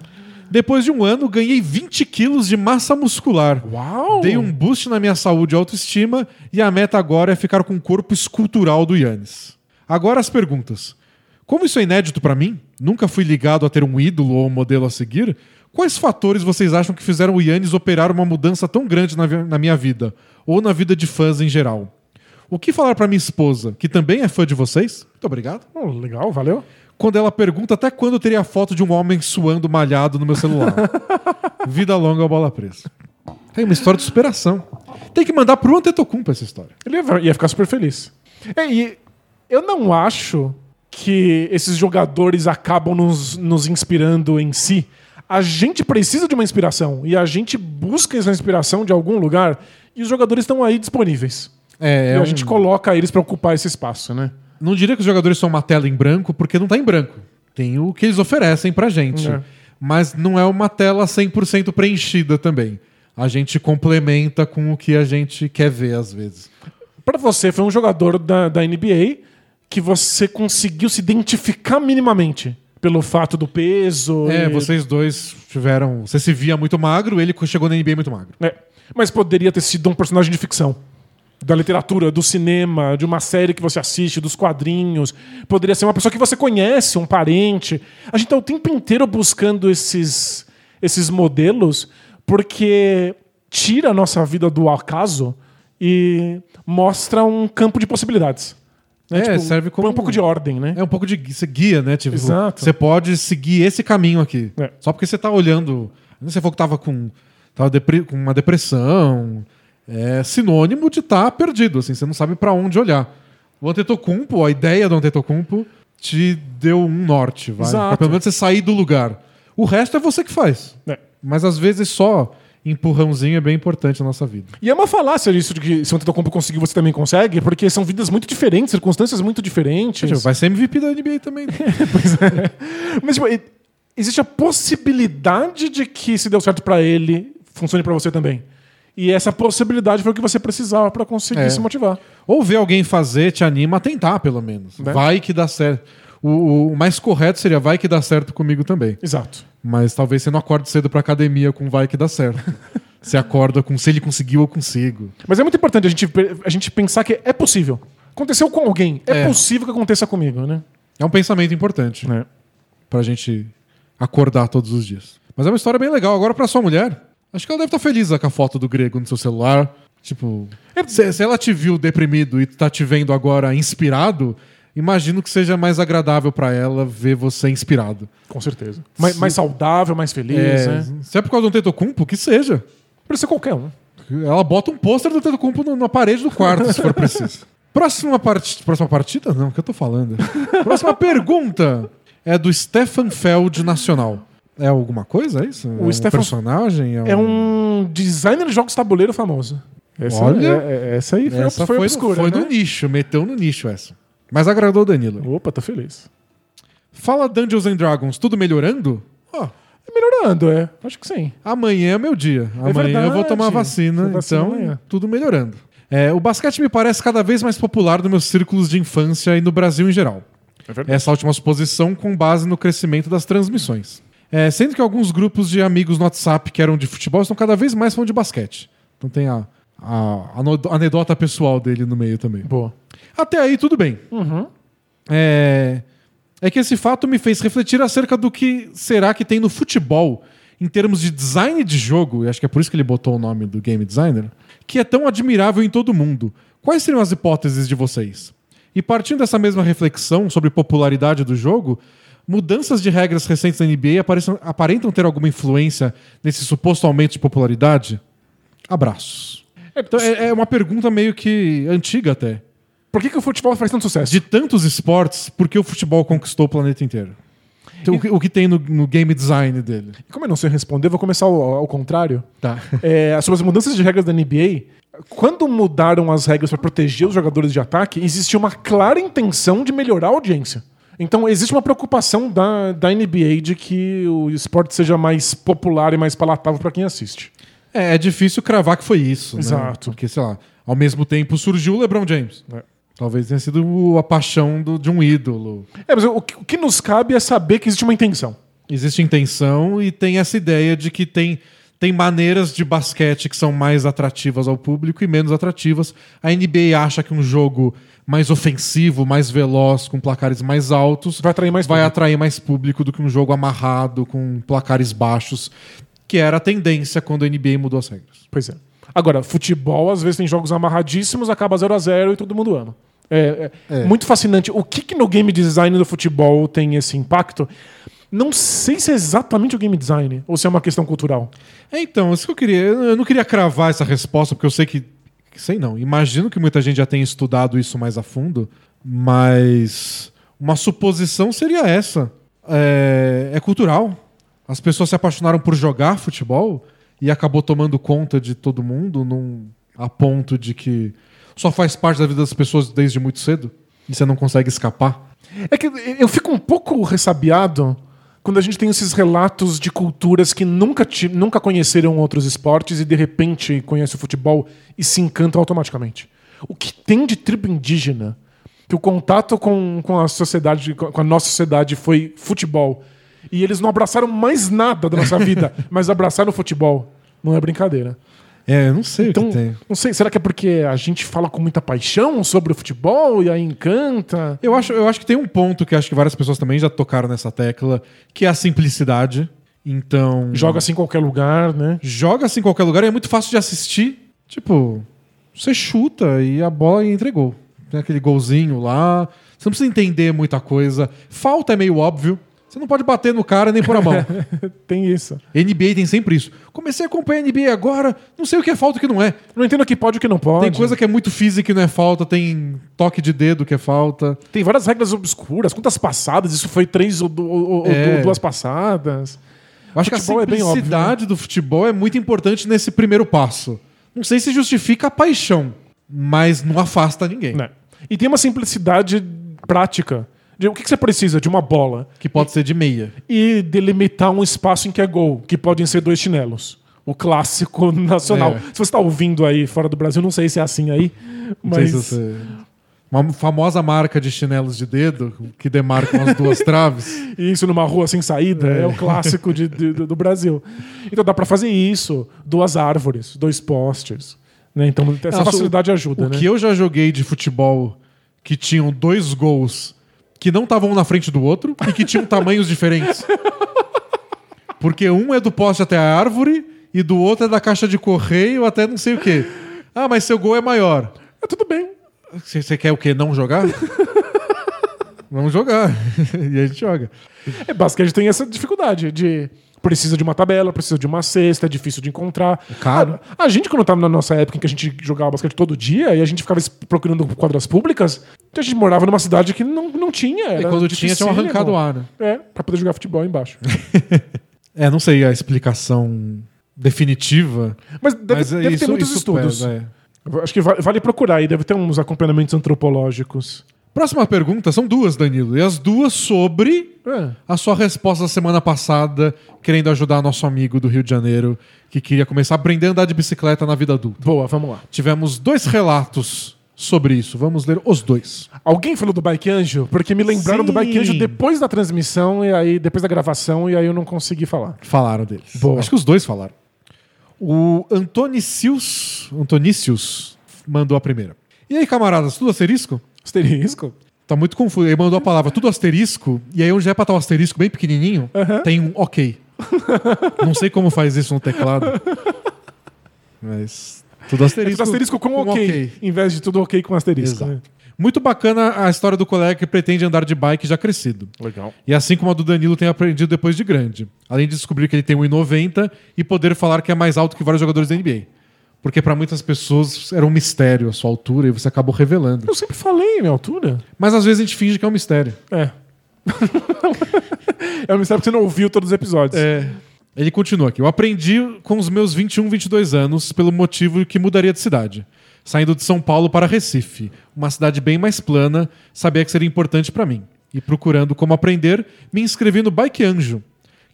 Depois de um ano, ganhei vinte quilos de massa muscular. Uau! Dei um boost na minha saúde e autoestima e a meta agora é ficar com o corpo escultural do Giannis. Agora as perguntas. Como isso é inédito pra mim, nunca fui ligado a ter um ídolo ou um modelo a seguir... Quais fatores vocês acham que fizeram o Giannis operar uma mudança tão grande na, vi- na minha vida? Ou na vida de fãs em geral? O que falar pra minha esposa, que também é fã de vocês? Muito obrigado. Oh, legal, valeu. Quando ela pergunta até quando eu teria a foto de um homem suando malhado no meu celular. Vida longa ao Bola Presa. Tem uma história de superação. Tem que mandar pro Antetokounmpo essa história. Ele ia ficar super feliz. É, e eu não acho que esses jogadores acabam nos, nos inspirando em si. A gente precisa de uma inspiração e a gente busca essa inspiração de algum lugar e os jogadores estão aí disponíveis. É, e é a um... gente coloca eles para ocupar esse espaço, né? Não diria que os jogadores são uma tela em branco, porque não tá em branco. Tem o que eles oferecem pra gente. É. Mas não é uma tela cem por cento preenchida também. A gente complementa com o que a gente quer ver, às vezes. Para você, foi um jogador da, da N B A que você conseguiu se identificar minimamente. Pelo fato do peso... É, e... vocês dois tiveram... Você se via muito magro, ele chegou na N B A muito magro. É, mas poderia ter sido um personagem de ficção. Da literatura, do cinema, de uma série que você assiste, dos quadrinhos. Poderia ser uma pessoa que você conhece, um parente. A gente tá o tempo inteiro buscando esses, esses modelos porque tira a nossa vida do acaso e mostra um campo de possibilidades. Né? É, tipo, serve como um pouco de ordem, né? É um pouco de guia, né? Tipo, exato. Você pode seguir esse caminho aqui. É. Só porque você tá olhando. Você falou que tava com, tava depre- com uma depressão. É sinônimo de estar tá perdido, assim, você não sabe para onde olhar. O Antetokounmpo, a ideia do Antetokounmpo te deu um norte, vai. Exato. Pra pelo menos você sair do lugar. O resto é você que faz. É. Mas às vezes só empurrãozinho é bem importante na nossa vida. E é uma falácia isso de que se o Antetokounmpo conseguiu, você também consegue, porque são vidas muito diferentes, circunstâncias muito diferentes. Tipo, vai ser M V P da N B A também. Né? Pois é. Mas tipo, existe a possibilidade de que se deu certo pra ele, funcione pra você também. E essa possibilidade foi o que você precisava pra conseguir é. se motivar. Ou ver alguém fazer, te anima a tentar, pelo menos. Né? Vai que dá certo. O, o mais correto seria vai que dá certo comigo também. Exato. Mas talvez você não acorde cedo pra academia com vai que dá certo. Você acorda com se ele conseguiu, eu consigo. Mas é muito importante a gente, a gente pensar que é possível. Aconteceu com alguém. É, é possível que aconteça comigo, né? É um pensamento importante. É. Pra gente acordar todos os dias. Mas é uma história bem legal. Agora pra sua mulher... Acho que ela deve estar feliz com a foto do grego no seu celular. Tipo, se, se ela te viu deprimido e tá te vendo agora inspirado, imagino que seja mais agradável para ela ver você inspirado. Com certeza. Mais, se... mais saudável, mais feliz. É, né? Se é por causa do Antetokounmpo, que seja. Pode ser qualquer um. Ela bota um pôster do Antetokounmpo na parede do quarto, se for preciso. Próxima, part... Próxima partida? Não, o que eu tô falando? Próxima pergunta é do Stefan Feld Nacional. É alguma coisa, é isso? O é Stefan um personagem? É um... é um designer de jogos de tabuleiro famoso. Essa, Olha, é, é, essa aí foi, essa foi, foi, obscura, foi né? no nicho, meteu no nicho essa. Mas agradou o Danilo. Opa, tô feliz. Fala Dungeons and Dragons, tudo melhorando? Ó, oh, é melhorando, é. Acho que sim. Amanhã é meu dia. Amanhã é verdade, eu vou tomar a vacina, vacina então amanhã. Tudo melhorando. É, o basquete me parece cada vez mais popular nos meus círculos de infância e no Brasil em geral. É verdade. Essa última suposição com base no crescimento das transmissões. É, sendo que alguns grupos de amigos no WhatsApp que eram de futebol estão cada vez mais falando de basquete. Então tem a, a, a anedota pessoal dele no meio também. Boa. Até aí tudo bem. Uhum. É, é que esse fato me fez refletir acerca do que será que tem no futebol em termos de design de jogo, e acho que é por isso que ele botou o nome do game designer, que é tão admirável em todo mundo. Quais seriam as hipóteses de vocês? E partindo dessa mesma reflexão sobre popularidade do jogo... Mudanças de regras recentes da N B A aparentam, aparentam ter alguma influência nesse suposto aumento de popularidade? Abraços. Então, é, é uma pergunta meio que antiga até. Por que, que o futebol faz tanto sucesso? De tantos esportes, por que o futebol conquistou o planeta inteiro? Então, e... o, que, o que tem no, no game design dele? Como eu não sei responder, vou começar ao, ao contrário. Tá. É, sobre as mudanças de regras da N B A, quando mudaram as regras para proteger os jogadores de ataque, existia uma clara intenção de melhorar a audiência. Então existe uma preocupação da, da N B A de que o esporte seja mais popular e mais palatável para quem assiste. É, é difícil cravar que foi isso, Exato. né? Exato. Porque, sei lá, ao mesmo tempo surgiu o LeBron James. É. Talvez tenha sido a paixão do, de um ídolo. É, mas o, o que nos cabe é saber que existe uma intenção. Existe intenção e tem essa ideia de que tem... Tem maneiras de basquete que são mais atrativas ao público e menos atrativas. A N B A acha que um jogo mais ofensivo, mais veloz, com placares mais altos... Vai atrair mais vai público. atrair mais público do que um jogo amarrado, com placares baixos, que era a tendência quando a N B A mudou as regras. Pois é. Agora, futebol, às vezes tem jogos amarradíssimos, acaba zero a zero e todo mundo ama. É, é, é. Muito fascinante. O que, que no game design do futebol tem esse impacto... Não sei se é exatamente o game design ou se é uma questão cultural. É, então, isso que eu queria. Eu não queria cravar essa resposta, porque eu sei que. Sei não. Imagino que muita gente já tenha estudado isso mais a fundo, mas uma suposição seria essa. É, é cultural. As pessoas se apaixonaram por jogar futebol e acabou tomando conta de todo mundo num... a ponto de que só faz parte da vida das pessoas desde muito cedo e você não consegue escapar. É que eu fico um pouco ressabiado. Quando a gente tem esses relatos de culturas que nunca, te, nunca conheceram outros esportes e de repente conhecem o futebol e se encantam automaticamente. O que tem de tribo indígena, que o contato com, com a sociedade, com a nossa sociedade foi futebol. E eles não abraçaram mais nada da nossa vida, mas abraçaram o futebol. Não é brincadeira. É, eu não sei então, o que tem. Não sei, será que é porque a gente fala com muita paixão sobre o futebol e aí encanta? Eu acho, eu acho que tem um ponto que acho que várias pessoas também já tocaram nessa tecla, que é a simplicidade. Então... Joga-se em qualquer lugar, né? Joga-se em qualquer lugar e é muito fácil de assistir. Tipo, você chuta e a bola entra em gol. Tem aquele golzinho lá. Você não precisa entender muita coisa. Falta é meio óbvio. Você não pode bater no cara nem pôr a mão. Tem isso. N B A tem sempre isso. Comecei a acompanhar a N B A agora, não sei o que é falta e o que não é. Não entendo o que pode e o que não pode. Tem coisa que é muito física e não é falta, tem toque de dedo que é falta. Tem várias regras obscuras. Quantas passadas? Isso foi três ou, ou, é. ou duas passadas? Eu acho que a simplicidade do futebol é muito importante nesse primeiro passo. Não sei se justifica a paixão, mas não afasta ninguém. Não. E tem uma simplicidade prática. O que você precisa? De uma bola. Que pode e, ser de meia. E delimitar um espaço em que é gol, que podem ser dois chinelos. O clássico nacional. É. Se você está ouvindo aí fora do Brasil, não sei se é assim aí, mas... Não sei se você... Uma famosa marca de chinelos de dedo que demarcam as duas traves. Isso numa rua sem saída. É, é o clássico de, de, do Brasil. Então dá para fazer isso. Duas árvores, dois postes. Né? Então essa Nossa, facilidade ajuda. O né? que eu já joguei de futebol que tinham dois gols... que não estavam um na frente do outro e que tinham tamanhos diferentes. Porque um é do poste até a árvore e do outro é da caixa de correio até não sei o quê. Ah, mas seu gol é maior. É, tudo bem. Você quer o quê? Não jogar? Não jogar. E a gente joga. É, basquete tem essa dificuldade de... Precisa de uma tabela, precisa de uma cesta, é difícil de encontrar. É caro. A, a gente, quando estava na nossa época em que a gente jogava basquete todo dia e a gente ficava procurando quadras públicas, a gente morava numa cidade que não, não tinha. Era e quando tinha, tinha arrancado o ar, né? É, pra poder jogar futebol embaixo. É, não sei a explicação definitiva. Mas deve, mas deve isso, ter muitos estudos. Pesa, é. Acho que vale, vale procurar aí, deve ter uns acompanhamentos antropológicos. Próxima pergunta, são duas, Danilo. E as duas sobre é. a sua resposta da semana passada, querendo ajudar nosso amigo do Rio de Janeiro, que queria começar a aprender a andar de bicicleta na vida adulta. Boa, vamos lá. Tivemos dois relatos sobre isso. Vamos ler os dois. Alguém falou do Bike Anjo? Porque me lembraram Sim. do Bike Anjo depois da transmissão, e aí depois da gravação, e aí eu não consegui falar. Falaram deles. Boa. Acho que os dois falaram. O Antonicius, Antonicius mandou a primeira. E aí, camaradas, tudo asterisco? Asterisco? Tá muito confuso. Ele mandou a palavra tudo asterisco, e aí onde é pra estar o asterisco bem pequenininho, uhum. tem um ok. Não sei como faz isso no teclado. Mas tudo asterisco, é tudo asterisco com, com okay, ok, em vez de tudo ok com asterisco. Exato. Né? Muito bacana a história do colega que pretende andar de bike já crescido. Legal. E assim como a do Danilo tem aprendido depois de grande. Além de descobrir que ele tem um metro e noventa e poder falar que é mais alto que vários jogadores da N B A. Porque para muitas pessoas era um mistério a sua altura e você acabou revelando. Eu sempre falei minha altura. Mas às vezes a gente finge que é um mistério. É. É um mistério porque você não ouviu todos os episódios. É. Ele continua aqui. Eu aprendi com os meus vinte e um, vinte e dois anos pelo motivo que mudaria de cidade. Saindo de São Paulo para Recife. Uma cidade bem mais plana. Sabia que seria importante para mim. E procurando como aprender, me inscrevi no Bike Anjo,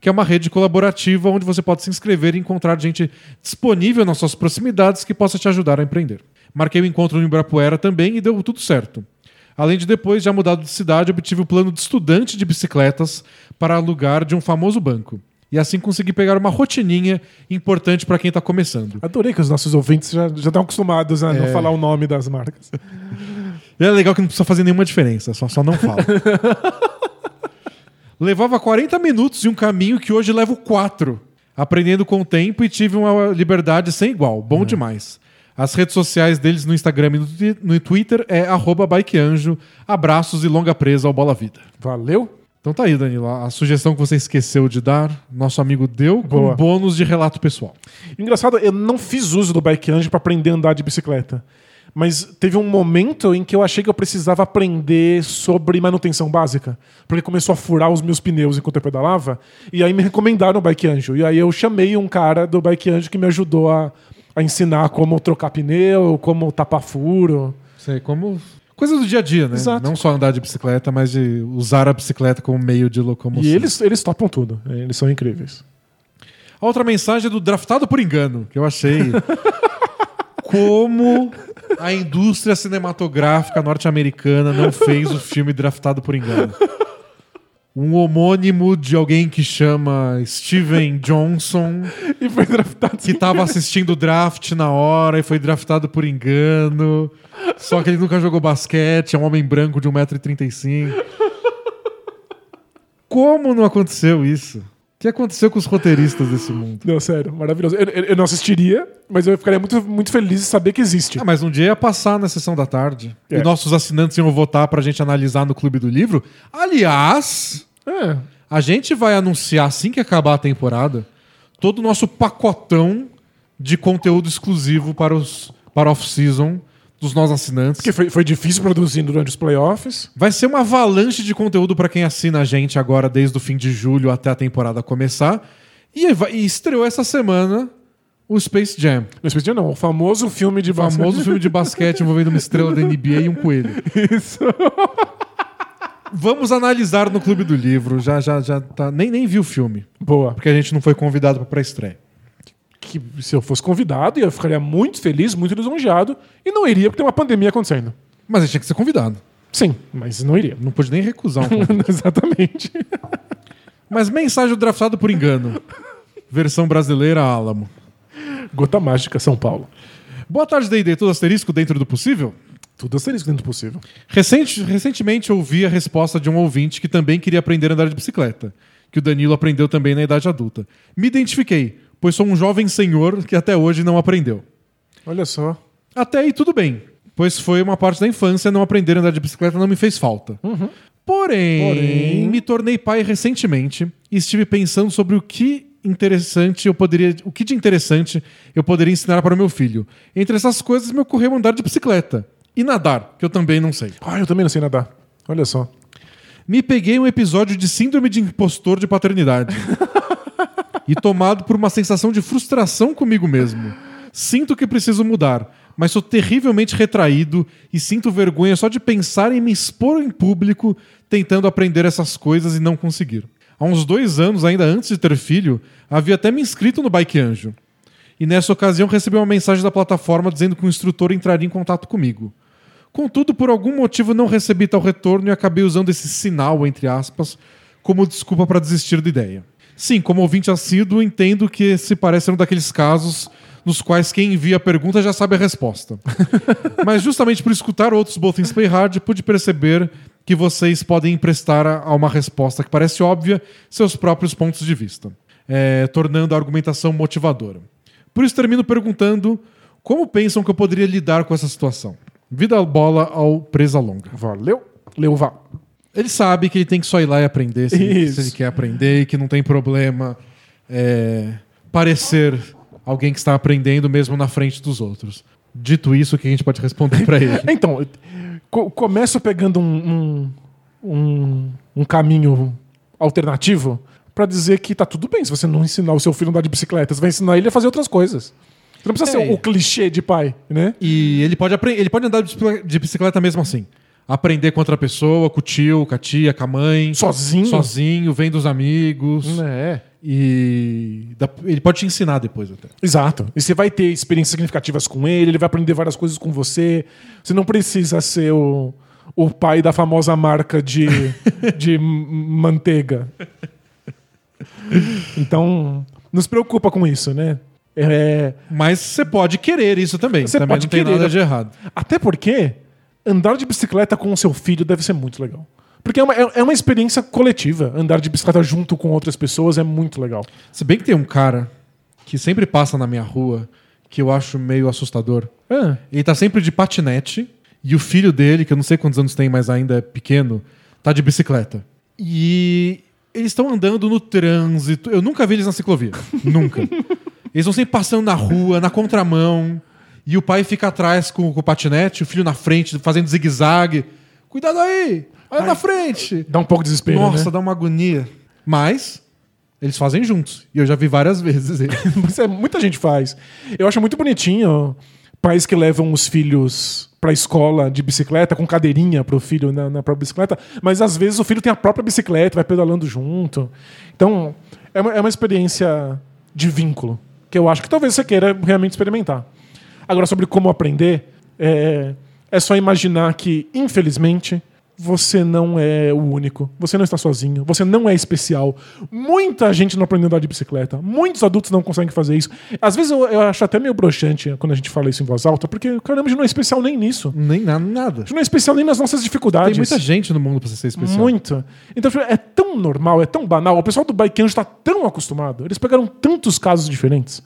que é uma rede colaborativa onde você pode se inscrever e encontrar gente disponível nas suas proximidades que possa te ajudar a empreender. Marquei o encontro no Ibirapuera também e deu tudo certo. Além de depois, já mudado de cidade, obtive o plano de estudante de bicicletas para alugar de um famoso banco. E assim consegui pegar uma rotininha importante para quem está começando. Adorei que os nossos ouvintes já, já estão acostumados a né, é. não falar o nome das marcas. E é legal que não precisa fazer nenhuma diferença, só, só não fala. Levava quarenta minutos de um caminho que hoje levo quatro. Aprendendo com o tempo e tive uma liberdade sem igual. Bom uhum. demais. As redes sociais deles no Instagram e no Twitter é arroba bikeanjo. Abraços e longa presa ao Bola Vida. Valeu. Então tá aí, Danilo. A sugestão que você esqueceu de dar, nosso amigo deu com um bônus de relato pessoal. Engraçado, eu não fiz uso do bikeanjo para aprender a andar de bicicleta. Mas teve um momento em que eu achei que eu precisava aprender sobre manutenção básica. Porque começou a furar os meus pneus enquanto eu pedalava. E aí me recomendaram o Bike Anjo. E aí eu chamei um cara do Bike Anjo que me ajudou a, a ensinar como trocar pneu, como tapar furo. Sei, como... Coisa do dia a dia, né? Exato. Não só andar de bicicleta, mas de usar a bicicleta como meio de locomoção. E eles, eles topam tudo. Eles são incríveis. A outra mensagem é do Draftado por Engano, que eu achei... Como a indústria cinematográfica norte-americana não fez o filme Draftado por Engano. Um homônimo de alguém que chama Steven Johnson e foi draftado que estava assistindo o draft na hora e foi draftado por engano. Só que ele nunca jogou basquete, é um homem branco de um metro e trinta e cinco. Como não aconteceu isso? O que aconteceu com os roteiristas desse mundo? Não, sério, maravilhoso. Eu, eu, eu não assistiria, mas eu ficaria muito, muito feliz de saber que existe. Ah, mas um dia ia passar na sessão da tarde. É. E nossos assinantes iam votar pra gente analisar no Clube do Livro. Aliás, é. A gente vai anunciar, assim que acabar a temporada, todo o nosso pacotão de conteúdo exclusivo para os para off-season dos nossos assinantes. Porque foi, foi difícil produzir durante os playoffs. Vai ser uma avalanche de conteúdo para quem assina a gente agora, desde o fim de julho até a temporada começar. E, e estreou essa semana o Space Jam. O Space Jam não, o famoso filme de basquete. O famoso filme de basquete envolvendo uma estrela da N B A e um coelho. Isso. Vamos analisar no Clube do Livro. Já, já, já tá. Nem, nem vi o filme. Boa. Porque a gente não foi convidado para a pré-estreia. Que se eu fosse convidado, eu ficaria muito feliz, muito lisonjeado. E não iria, porque tem uma pandemia acontecendo. Mas a gente tinha que ser convidado. Sim, mas não iria. Não pude nem recusar um convite. Exatamente. Mas mensagem draftado por engano. Versão brasileira, Álamo. Gota Mágica, São Paulo. Boa tarde, D e D. Tudo asterisco dentro do possível? Tudo asterisco dentro do possível. Recente, recentemente ouvi a resposta de um ouvinte que também queria aprender a andar de bicicleta, que o Danilo aprendeu também na idade adulta. Me identifiquei, pois sou um jovem senhor que até hoje não aprendeu. Olha só. Até aí tudo bem, pois foi uma parte da infância, não aprender a andar de bicicleta não me fez falta. Uhum. Porém, Porém, me tornei pai recentemente e estive pensando sobre o que... interessante eu poderia o que de interessante eu poderia ensinar para o meu filho. Entre essas coisas me ocorreu andar de bicicleta e nadar, que eu também não sei. Ah, eu também não sei nadar. Olha só. Me peguei um episódio de síndrome de impostor de paternidade e tomado por uma sensação de frustração comigo mesmo. Sinto que preciso mudar, mas sou terrivelmente retraído e sinto vergonha só de pensar em me expor em público tentando aprender essas coisas e não conseguir. Há uns dois anos, ainda antes de ter filho, havia até me inscrito no Bike Anjo. E nessa ocasião recebi uma mensagem da plataforma dizendo que o instrutor entraria em contato comigo. Contudo, por algum motivo não recebi tal retorno e acabei usando esse sinal, entre aspas, como desculpa para desistir da ideia. Sim, como ouvinte assíduo, entendo que esse parece um daqueles casos nos quais quem envia a pergunta já sabe a resposta. Mas justamente por escutar outros Bolton's Play Hard, pude perceber... que vocês podem emprestar a uma resposta que parece óbvia seus próprios pontos de vista, é, tornando a argumentação motivadora. Por isso termino perguntando como pensam que eu poderia lidar com essa situação. Vida a bola ao presa longa. Valeu. Leuva. Ele sabe que ele tem que só ir lá e aprender se, se ele quer aprender e que não tem problema é, parecer alguém que está aprendendo mesmo na frente dos outros. Dito isso, o que a gente pode responder para ele? Então... começo pegando um, um, um, um caminho alternativo para dizer que tá tudo bem se você não ensinar o seu filho a andar de bicicleta. Você vai ensinar ele a fazer outras coisas. Você não precisa é. ser o, o clichê de pai, né? E ele pode, ele pode andar de bicicleta mesmo assim. Aprender com outra pessoa, com o tio, com a tia, com a mãe. Sozinho? Sozinho, vem dos amigos. É. E ele pode te ensinar depois até. Exato. E você vai ter experiências significativas com ele, ele vai aprender várias coisas com você. Você não precisa ser o, o pai da famosa marca de, de manteiga. Então, não se preocupa com isso, né? É... Mas você pode querer isso também. Você também pode não tem querer. Nada de errado. Até porque... andar de bicicleta com o seu filho deve ser muito legal. Porque é uma, é uma experiência coletiva. Andar de bicicleta junto com outras pessoas é muito legal. Se bem que tem um cara que sempre passa na minha rua que eu acho meio assustador. Ah. Ele tá sempre de patinete e o filho dele, que eu não sei quantos anos tem, mas ainda é pequeno, tá de bicicleta. E eles estão andando no trânsito. Eu nunca vi eles na ciclovia. Nunca. Eles estão sempre passando na rua, na contramão. E o pai fica atrás com, com o patinete, o filho na frente, fazendo zigue-zague. Cuidado aí! Olha Ai, na frente! Dá um pouco de desespero, Nossa, né? Dá uma agonia. Mas eles fazem juntos. E eu já vi várias vezes ele. Muita gente faz. Eu acho muito bonitinho pais que levam os filhos pra escola de bicicleta, com cadeirinha pro filho na, na própria bicicleta. Mas às vezes o filho tem a própria bicicleta, vai pedalando junto. Então é uma, é uma experiência de vínculo que eu acho que talvez você queira realmente experimentar. Agora, sobre como aprender, é, é só imaginar que, infelizmente, você não é o único. Você não está sozinho. Você não é especial. Muita gente não aprendeu a andar de bicicleta. Muitos adultos não conseguem fazer isso. Às vezes eu, eu acho até meio broxante quando a gente fala isso em voz alta, porque, caramba, a gente não é especial nem nisso. Nem na, nada. A gente não é especial nem nas nossas dificuldades. Tem muita gente no mundo para ser especial. Muita. Então, é tão normal, é tão banal. O pessoal do Bike Anjo está tão acostumado. Eles pegaram tantos casos diferentes.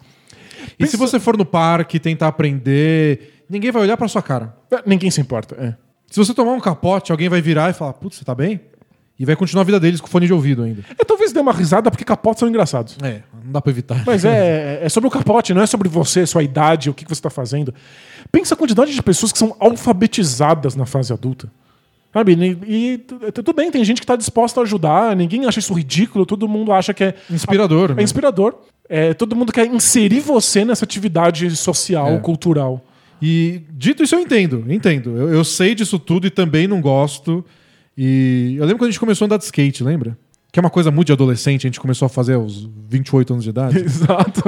E Pensa... se você for no parque tentar aprender, ninguém vai olhar pra sua cara. Ninguém se importa, é. Se você tomar um capote, alguém vai virar e falar, putz, você tá bem? E vai continuar a vida deles com fone de ouvido ainda. É, talvez dê uma risada porque capotes são engraçados. É, não dá pra evitar. Mas é, é sobre o capote, não é sobre você, sua idade, o que você tá fazendo. Pensa a quantidade de pessoas que são alfabetizadas na fase adulta. Sabe? E, e tudo bem, tem gente que tá disposta a ajudar, ninguém acha isso ridículo, todo mundo acha que é... Inspirador. A, né? É inspirador. É, todo mundo quer inserir você nessa atividade social, é. cultural. E dito isso, eu entendo, eu entendo. Eu, eu sei disso tudo e também não gosto. E eu lembro quando a gente começou a andar de skate, lembra? Que é uma coisa muito de adolescente, a gente começou a fazer aos vinte e oito anos de idade. Exato.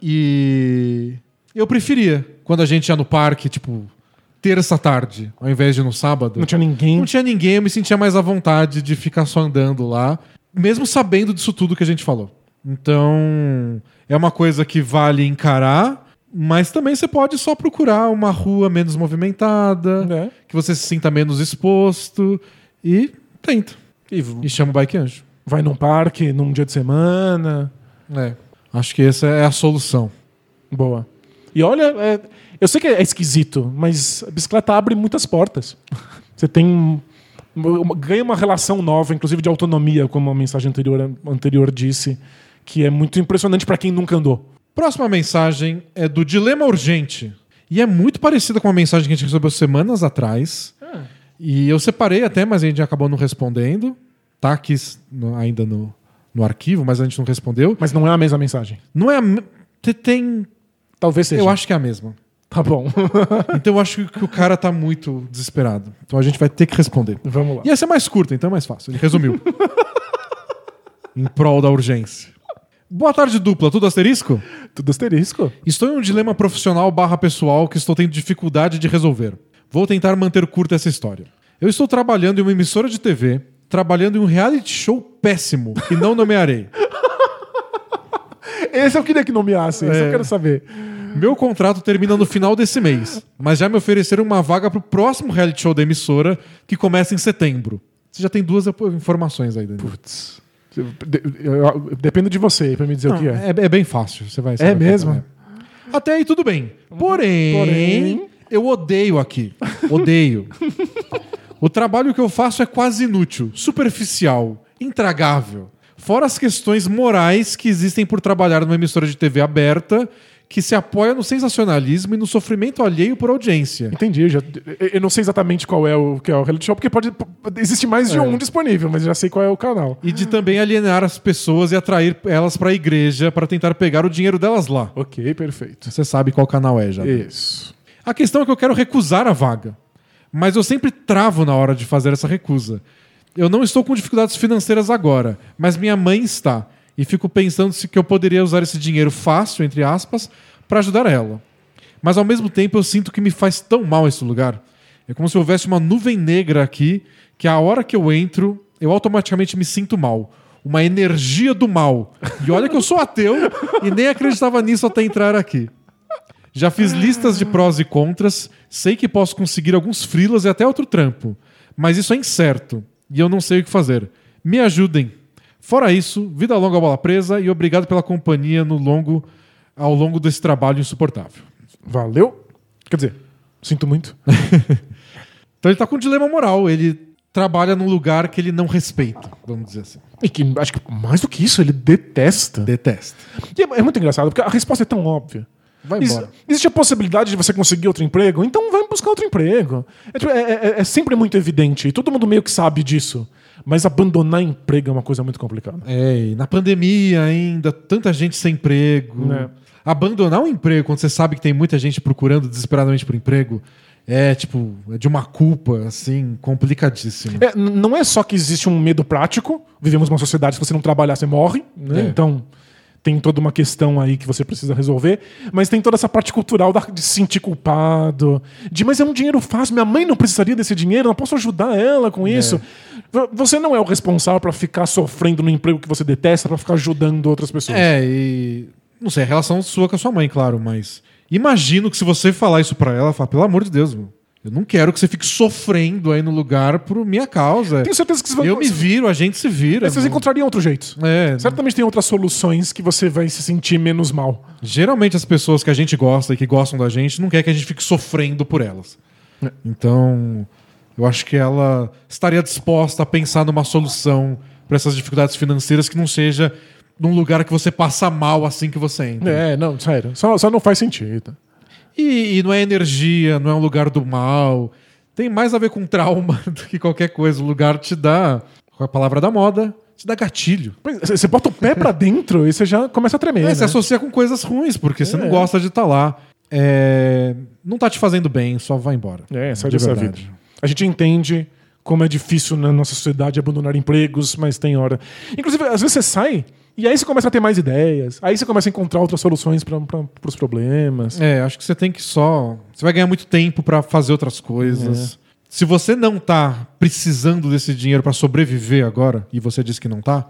E eu preferia quando a gente ia no parque, tipo, terça-tarde, ao invés de no sábado. Não tinha ninguém. Não tinha ninguém, eu me sentia mais à vontade de ficar só andando lá, mesmo sabendo disso tudo que a gente falou. Então, é uma coisa que vale encarar. Mas também você pode só procurar uma rua menos movimentada, é. que você se sinta menos exposto e tenta. E, e chama o Bike Anjo. Vai num parque, num dia de semana. É. Acho que essa é a solução. Boa. E olha, é, eu sei que é esquisito, mas a bicicleta abre muitas portas. Você tem... ganha uma relação nova, inclusive de autonomia, como a mensagem anterior, anterior disse, que é muito impressionante para quem nunca andou. Próxima mensagem é do Dilema Urgente. E é muito parecida com uma mensagem que a gente recebeu semanas atrás. Ah. E eu separei até, mas a gente acabou não respondendo. Tá aqui no, ainda no, no arquivo, mas a gente não respondeu. Mas não é a mesma mensagem? Não é a mesma. Tem... Talvez seja. Eu acho que é a mesma. Tá bom. Então eu acho que o cara tá muito desesperado. Então a gente vai ter que responder. Vamos lá. E essa é mais curta, então é mais fácil. Ele resumiu. Em prol da urgência. Boa tarde, dupla. Tudo asterisco? Tudo asterisco. Estou em um dilema profissional barra pessoal que estou tendo dificuldade de resolver. Vou tentar manter curta essa história. Eu estou trabalhando em uma emissora de T V, trabalhando em um reality show péssimo e não nomearei. Esse eu queria que nomeasse, esse é. eu quero saber. Meu contrato termina no final desse mês, mas já me ofereceram uma vaga para o próximo reality show da emissora que começa em setembro. Você já tem duas informações aí, Danilo. Putz... Depende de você pra me dizer não, o que é. é. É bem fácil. Você vai, você é vai mesmo? Falar, é. Até aí tudo bem. Porém, Porém, eu odeio aqui. Odeio. O trabalho que eu faço é quase inútil, superficial, intragável. Fora as questões morais que existem por trabalhar numa emissora de T V aberta que se apoia no sensacionalismo e no sofrimento alheio por audiência. Entendi. Eu, já, eu não sei exatamente qual é o que é o reality show, porque pode, pode existe mais de é. um disponível, mas já sei qual é o canal. E de também alienar as pessoas e atrair elas para a igreja para tentar pegar o dinheiro delas lá. Ok, perfeito. Você sabe qual canal é já. Isso. A questão é que eu quero recusar a vaga, mas eu sempre travo na hora de fazer essa recusa. Eu não estou com dificuldades financeiras agora, mas minha mãe está. E fico pensando se que eu poderia usar esse dinheiro fácil, entre aspas, para ajudar ela. Mas ao mesmo tempo eu sinto que me faz tão mal esse lugar. É como se houvesse uma nuvem negra aqui, que a hora que eu entro, eu automaticamente me sinto mal. Uma energia do mal. E olha que eu sou ateu e nem acreditava nisso até entrar aqui. Já fiz listas de prós e contras, sei que posso conseguir alguns freelas e até outro trampo. Mas isso é incerto e eu não sei o que fazer. Me ajudem. Fora isso, vida longa, bola presa e obrigado pela companhia no longo, ao longo desse trabalho insuportável. Valeu. Quer dizer, sinto muito. Então ele tá com um dilema moral. Ele trabalha num lugar que ele não respeita, vamos dizer assim. E que, acho que mais do que isso, ele detesta. Detesta. E é, é muito engraçado, porque a resposta é tão óbvia. Vai embora. Ex- existe a possibilidade de você conseguir outro emprego? Então vai buscar outro emprego. É, tipo, é, é, é sempre muito evidente. E todo mundo meio que sabe disso. Mas abandonar emprego é uma coisa muito complicada. É, e na pandemia ainda, tanta gente sem emprego. É. Abandonar um emprego quando você sabe que tem muita gente procurando desesperadamente por emprego é, tipo, é de uma culpa, assim, complicadíssima. É, não é só que existe um medo prático. Vivemos uma sociedade, se você não trabalhar, você morre. Né? É. Então... tem toda uma questão aí que você precisa resolver, mas tem toda essa parte cultural de se sentir culpado, de mas é um dinheiro fácil, minha mãe não precisaria desse dinheiro, não posso ajudar ela com isso. É. Você não é o responsável para ficar sofrendo no emprego que você detesta, para ficar ajudando outras pessoas. É, e não sei, a relação sua com a sua mãe, claro, mas imagino que se você falar isso para ela, ela fala, pelo amor de Deus, meu. Eu não quero que você fique sofrendo aí no lugar por minha causa. Tenho certeza que você vai... Eu me viro, a gente se vira. Vocês encontrariam outro jeito. É, certamente não... tem outras soluções que você vai se sentir menos mal. Geralmente as pessoas que a gente gosta e que gostam da gente não quer que a gente fique sofrendo por elas. É. Então, eu acho que ela estaria disposta a pensar numa solução para essas dificuldades financeiras, que não seja num lugar que você passa mal assim que você entra. É, não, sério. Só, só não faz sentido. E, e não é energia, não é um lugar do mal. Tem mais a ver com trauma do que qualquer coisa. O lugar te dá, com a palavra da moda, te dá gatilho. Você bota o pé pra dentro e você já começa a tremer. É, né? Você associa com coisas ruins, porque é. Você não gosta de estar lá. É... Não tá te fazendo bem, só vai embora. É, sai dessa vida. A gente entende como é difícil na nossa sociedade abandonar empregos, mas tem hora... Inclusive, às vezes você sai... E aí você começa a ter mais ideias. Aí você começa a encontrar outras soluções para os problemas. É, acho que você tem que só... Você vai ganhar muito tempo para fazer outras coisas. É. Se você não tá precisando desse dinheiro para sobreviver agora, e você diz que não tá,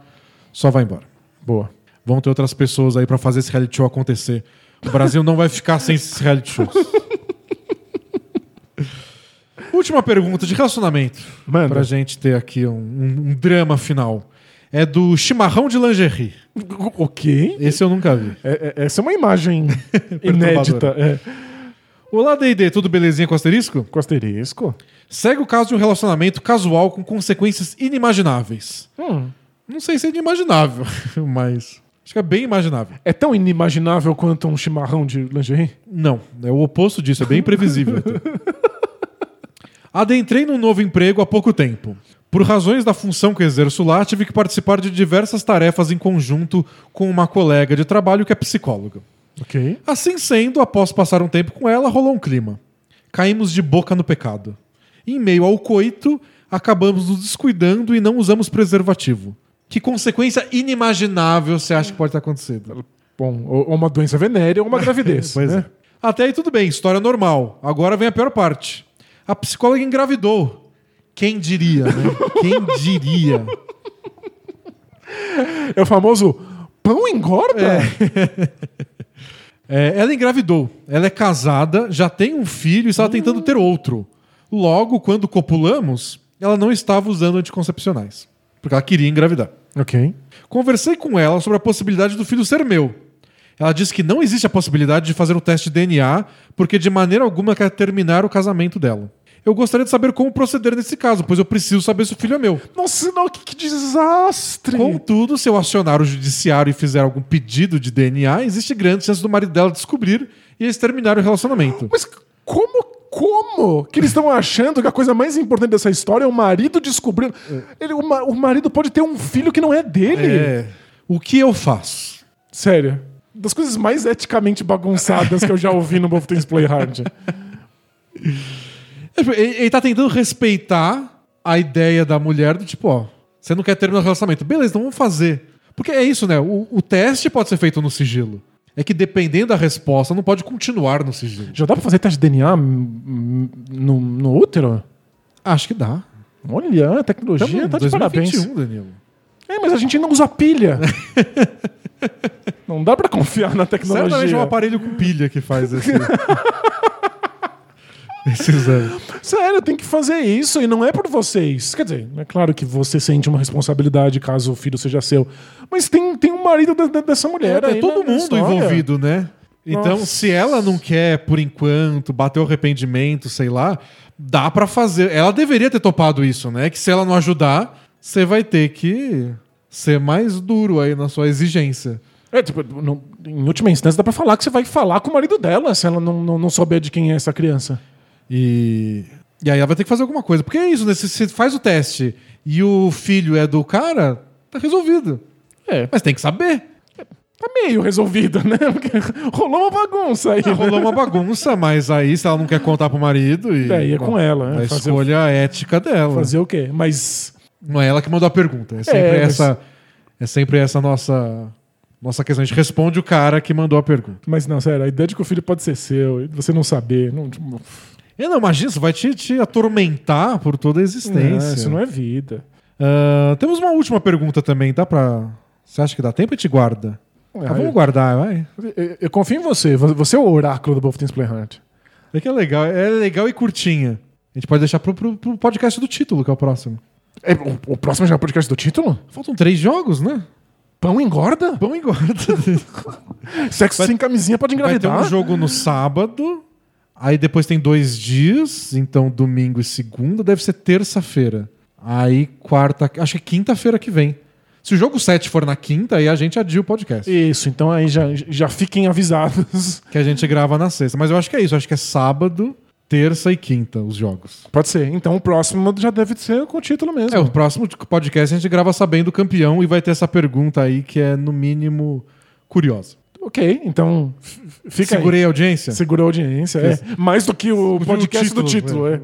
só vai embora. Boa. Vão ter outras pessoas aí para fazer esse reality show acontecer. O Brasil não vai ficar sem esses reality shows. Última pergunta de relacionamento. Mano. Pra gente ter aqui um, um, um drama final. É do chimarrão de lingerie. O quê? Esse eu nunca vi. É, é, essa é uma imagem inédita. É. Olá, D e D, tudo belezinha com asterisco? Com asterisco. Segue o caso de um relacionamento casual com consequências inimagináveis. Hum. Não sei se é inimaginável, mas acho que é bem imaginável. É tão inimaginável quanto um chimarrão de lingerie? Não, é o oposto disso, é bem imprevisível. Então. Adentrei num novo emprego há pouco tempo. Por razões da função que exerço lá, tive que participar de diversas tarefas em conjunto com uma colega de trabalho que é psicóloga. Ok. Assim sendo, após passar um tempo com ela, rolou um clima. Caímos de boca no pecado. Em meio ao coito, acabamos nos descuidando e não usamos preservativo. Que consequência inimaginável você acha que pode ter acontecido? Bom, ou uma doença venérea ou uma gravidez. Pois né? É. Até aí tudo bem, história normal. Agora vem a pior parte. A psicóloga engravidou. Quem diria, né? Quem diria? É o famoso pão engorda? É. É, ela engravidou. Ela é casada, já tem um filho e estava hum. tentando ter outro. Logo, quando copulamos, ela não estava usando anticoncepcionais. Porque ela queria engravidar. Ok. Conversei com ela sobre a possibilidade do filho ser meu. Ela disse que não existe a possibilidade de fazer um teste de D N A porque de maneira alguma quer terminar o casamento dela. Eu gostaria de saber como proceder nesse caso, pois eu preciso saber se o filho é meu. Nossa, não, que, que desastre! Contudo, se eu acionar o judiciário e fizer algum pedido de D N A, existe grande chance do marido dela descobrir e eles terminarem o relacionamento. Mas como, como que eles estão achando que a coisa mais importante dessa história é o marido descobrindo? Ele, o, o marido pode ter um filho que não é dele. É. O que eu faço? Sério, das coisas mais eticamente bagunçadas que eu já ouvi no Bolton's Play Hard. Ele tá tentando respeitar a ideia da mulher do tipo, ó, você não quer terminar o relacionamento. Beleza, então vamos fazer. Porque é isso, né? O, o teste pode ser feito no sigilo. É que dependendo da resposta, não pode continuar no sigilo. Já dá pra fazer teste de D N A no, no útero? Acho que dá. Olha, a tecnologia então, tá de dois mil e vinte e um, parabéns. Danilo. É, mas a gente ainda usa pilha. Não dá pra confiar na tecnologia. Certamente é um aparelho com pilha que faz esse... Esse exame. Sério, tem que fazer isso e não é por vocês. Quer dizer, é claro que você sente uma responsabilidade caso o filho seja seu. Mas tem, tem um marido da, da, dessa mulher é, aí. É todo mundo história. Envolvido, né? Então, nossa. Se ela não quer, por enquanto, bater o arrependimento, sei lá, dá pra fazer. Ela deveria ter topado isso, né? Que se ela não ajudar, você vai ter que ser mais duro aí na sua exigência. É, tipo, não, em última instância, dá pra falar que você vai falar com o marido dela se ela não, não, não souber de quem é essa criança. E... e aí ela vai ter que fazer alguma coisa. Porque é isso, né? Se você faz o teste e o filho é do cara, tá resolvido. É. Mas tem que saber. Tá meio resolvido, né? Porque rolou uma bagunça aí. Não, né? Rolou uma bagunça, mas aí se ela não quer contar pro marido... E, daí é bom, com ela. Né? A fazer escolha o... ética dela. Fazer o quê? Mas... Não é ela que mandou a pergunta. É sempre, é, essa... Mas... É sempre essa nossa... Nossa questão, a gente responde o cara que mandou a pergunta. Mas não, sério, a ideia de que o filho pode ser seu e você não saber... Não... Eu não imagino, isso vai te, te atormentar por toda a existência. Não, isso não é vida. Uh, temos uma última pergunta também, dá pra... Você acha que dá tempo e te guarda? É, ah, vamos eu... guardar, vai. Eu, eu confio em você, você é o oráculo do Bolton's Play Hard. É que é legal, é legal e curtinha. A gente pode deixar pro, pro, pro podcast do título, que é o próximo. É, o, o próximo já é o podcast do título? Faltam três jogos, né? Pão engorda? Pão engorda. Sexo vai, sem camisinha pode engravidar. Vai ter um jogo no sábado... Aí depois tem dois dias, então domingo e segunda, deve ser terça-feira. Aí quarta, acho que é quinta-feira que vem. Se o jogo sete for na quinta, aí a gente adia o podcast. Isso, então aí já, já fiquem avisados. Que a gente grava na sexta. Mas eu acho que é isso, acho que é sábado, terça e quinta os jogos. Pode ser. Então o próximo já deve ser com o título mesmo. É, o próximo podcast a gente grava sabendo o campeão e vai ter essa pergunta aí que é, no mínimo, curiosa. Ok, então fica Segurei aí. a audiência? Segurei a audiência, é. Mais do que o podcast o título, do título. É.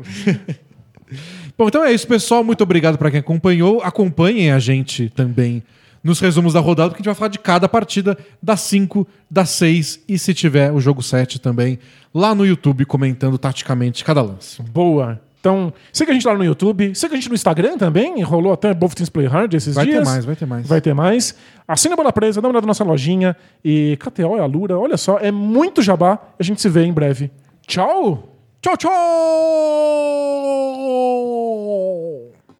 Bom, então é isso, pessoal. Muito obrigado para quem acompanhou. Acompanhem a gente também nos resumos da rodada, porque a gente vai falar de cada partida, das cinco, das seis e, se tiver, o jogo sete também, lá no YouTube, comentando taticamente cada lance. Boa! Então, siga a gente lá no YouTube, siga a gente no Instagram também, rolou até Bolton's Play Hard esses vai dias. Vai ter mais, vai ter mais. Vai ter mais. Assina a Bola Presa, dá uma olhada na nossa lojinha e K T O e Alura, olha só, é muito jabá. A gente se vê em breve. Tchau! Tchau, tchau!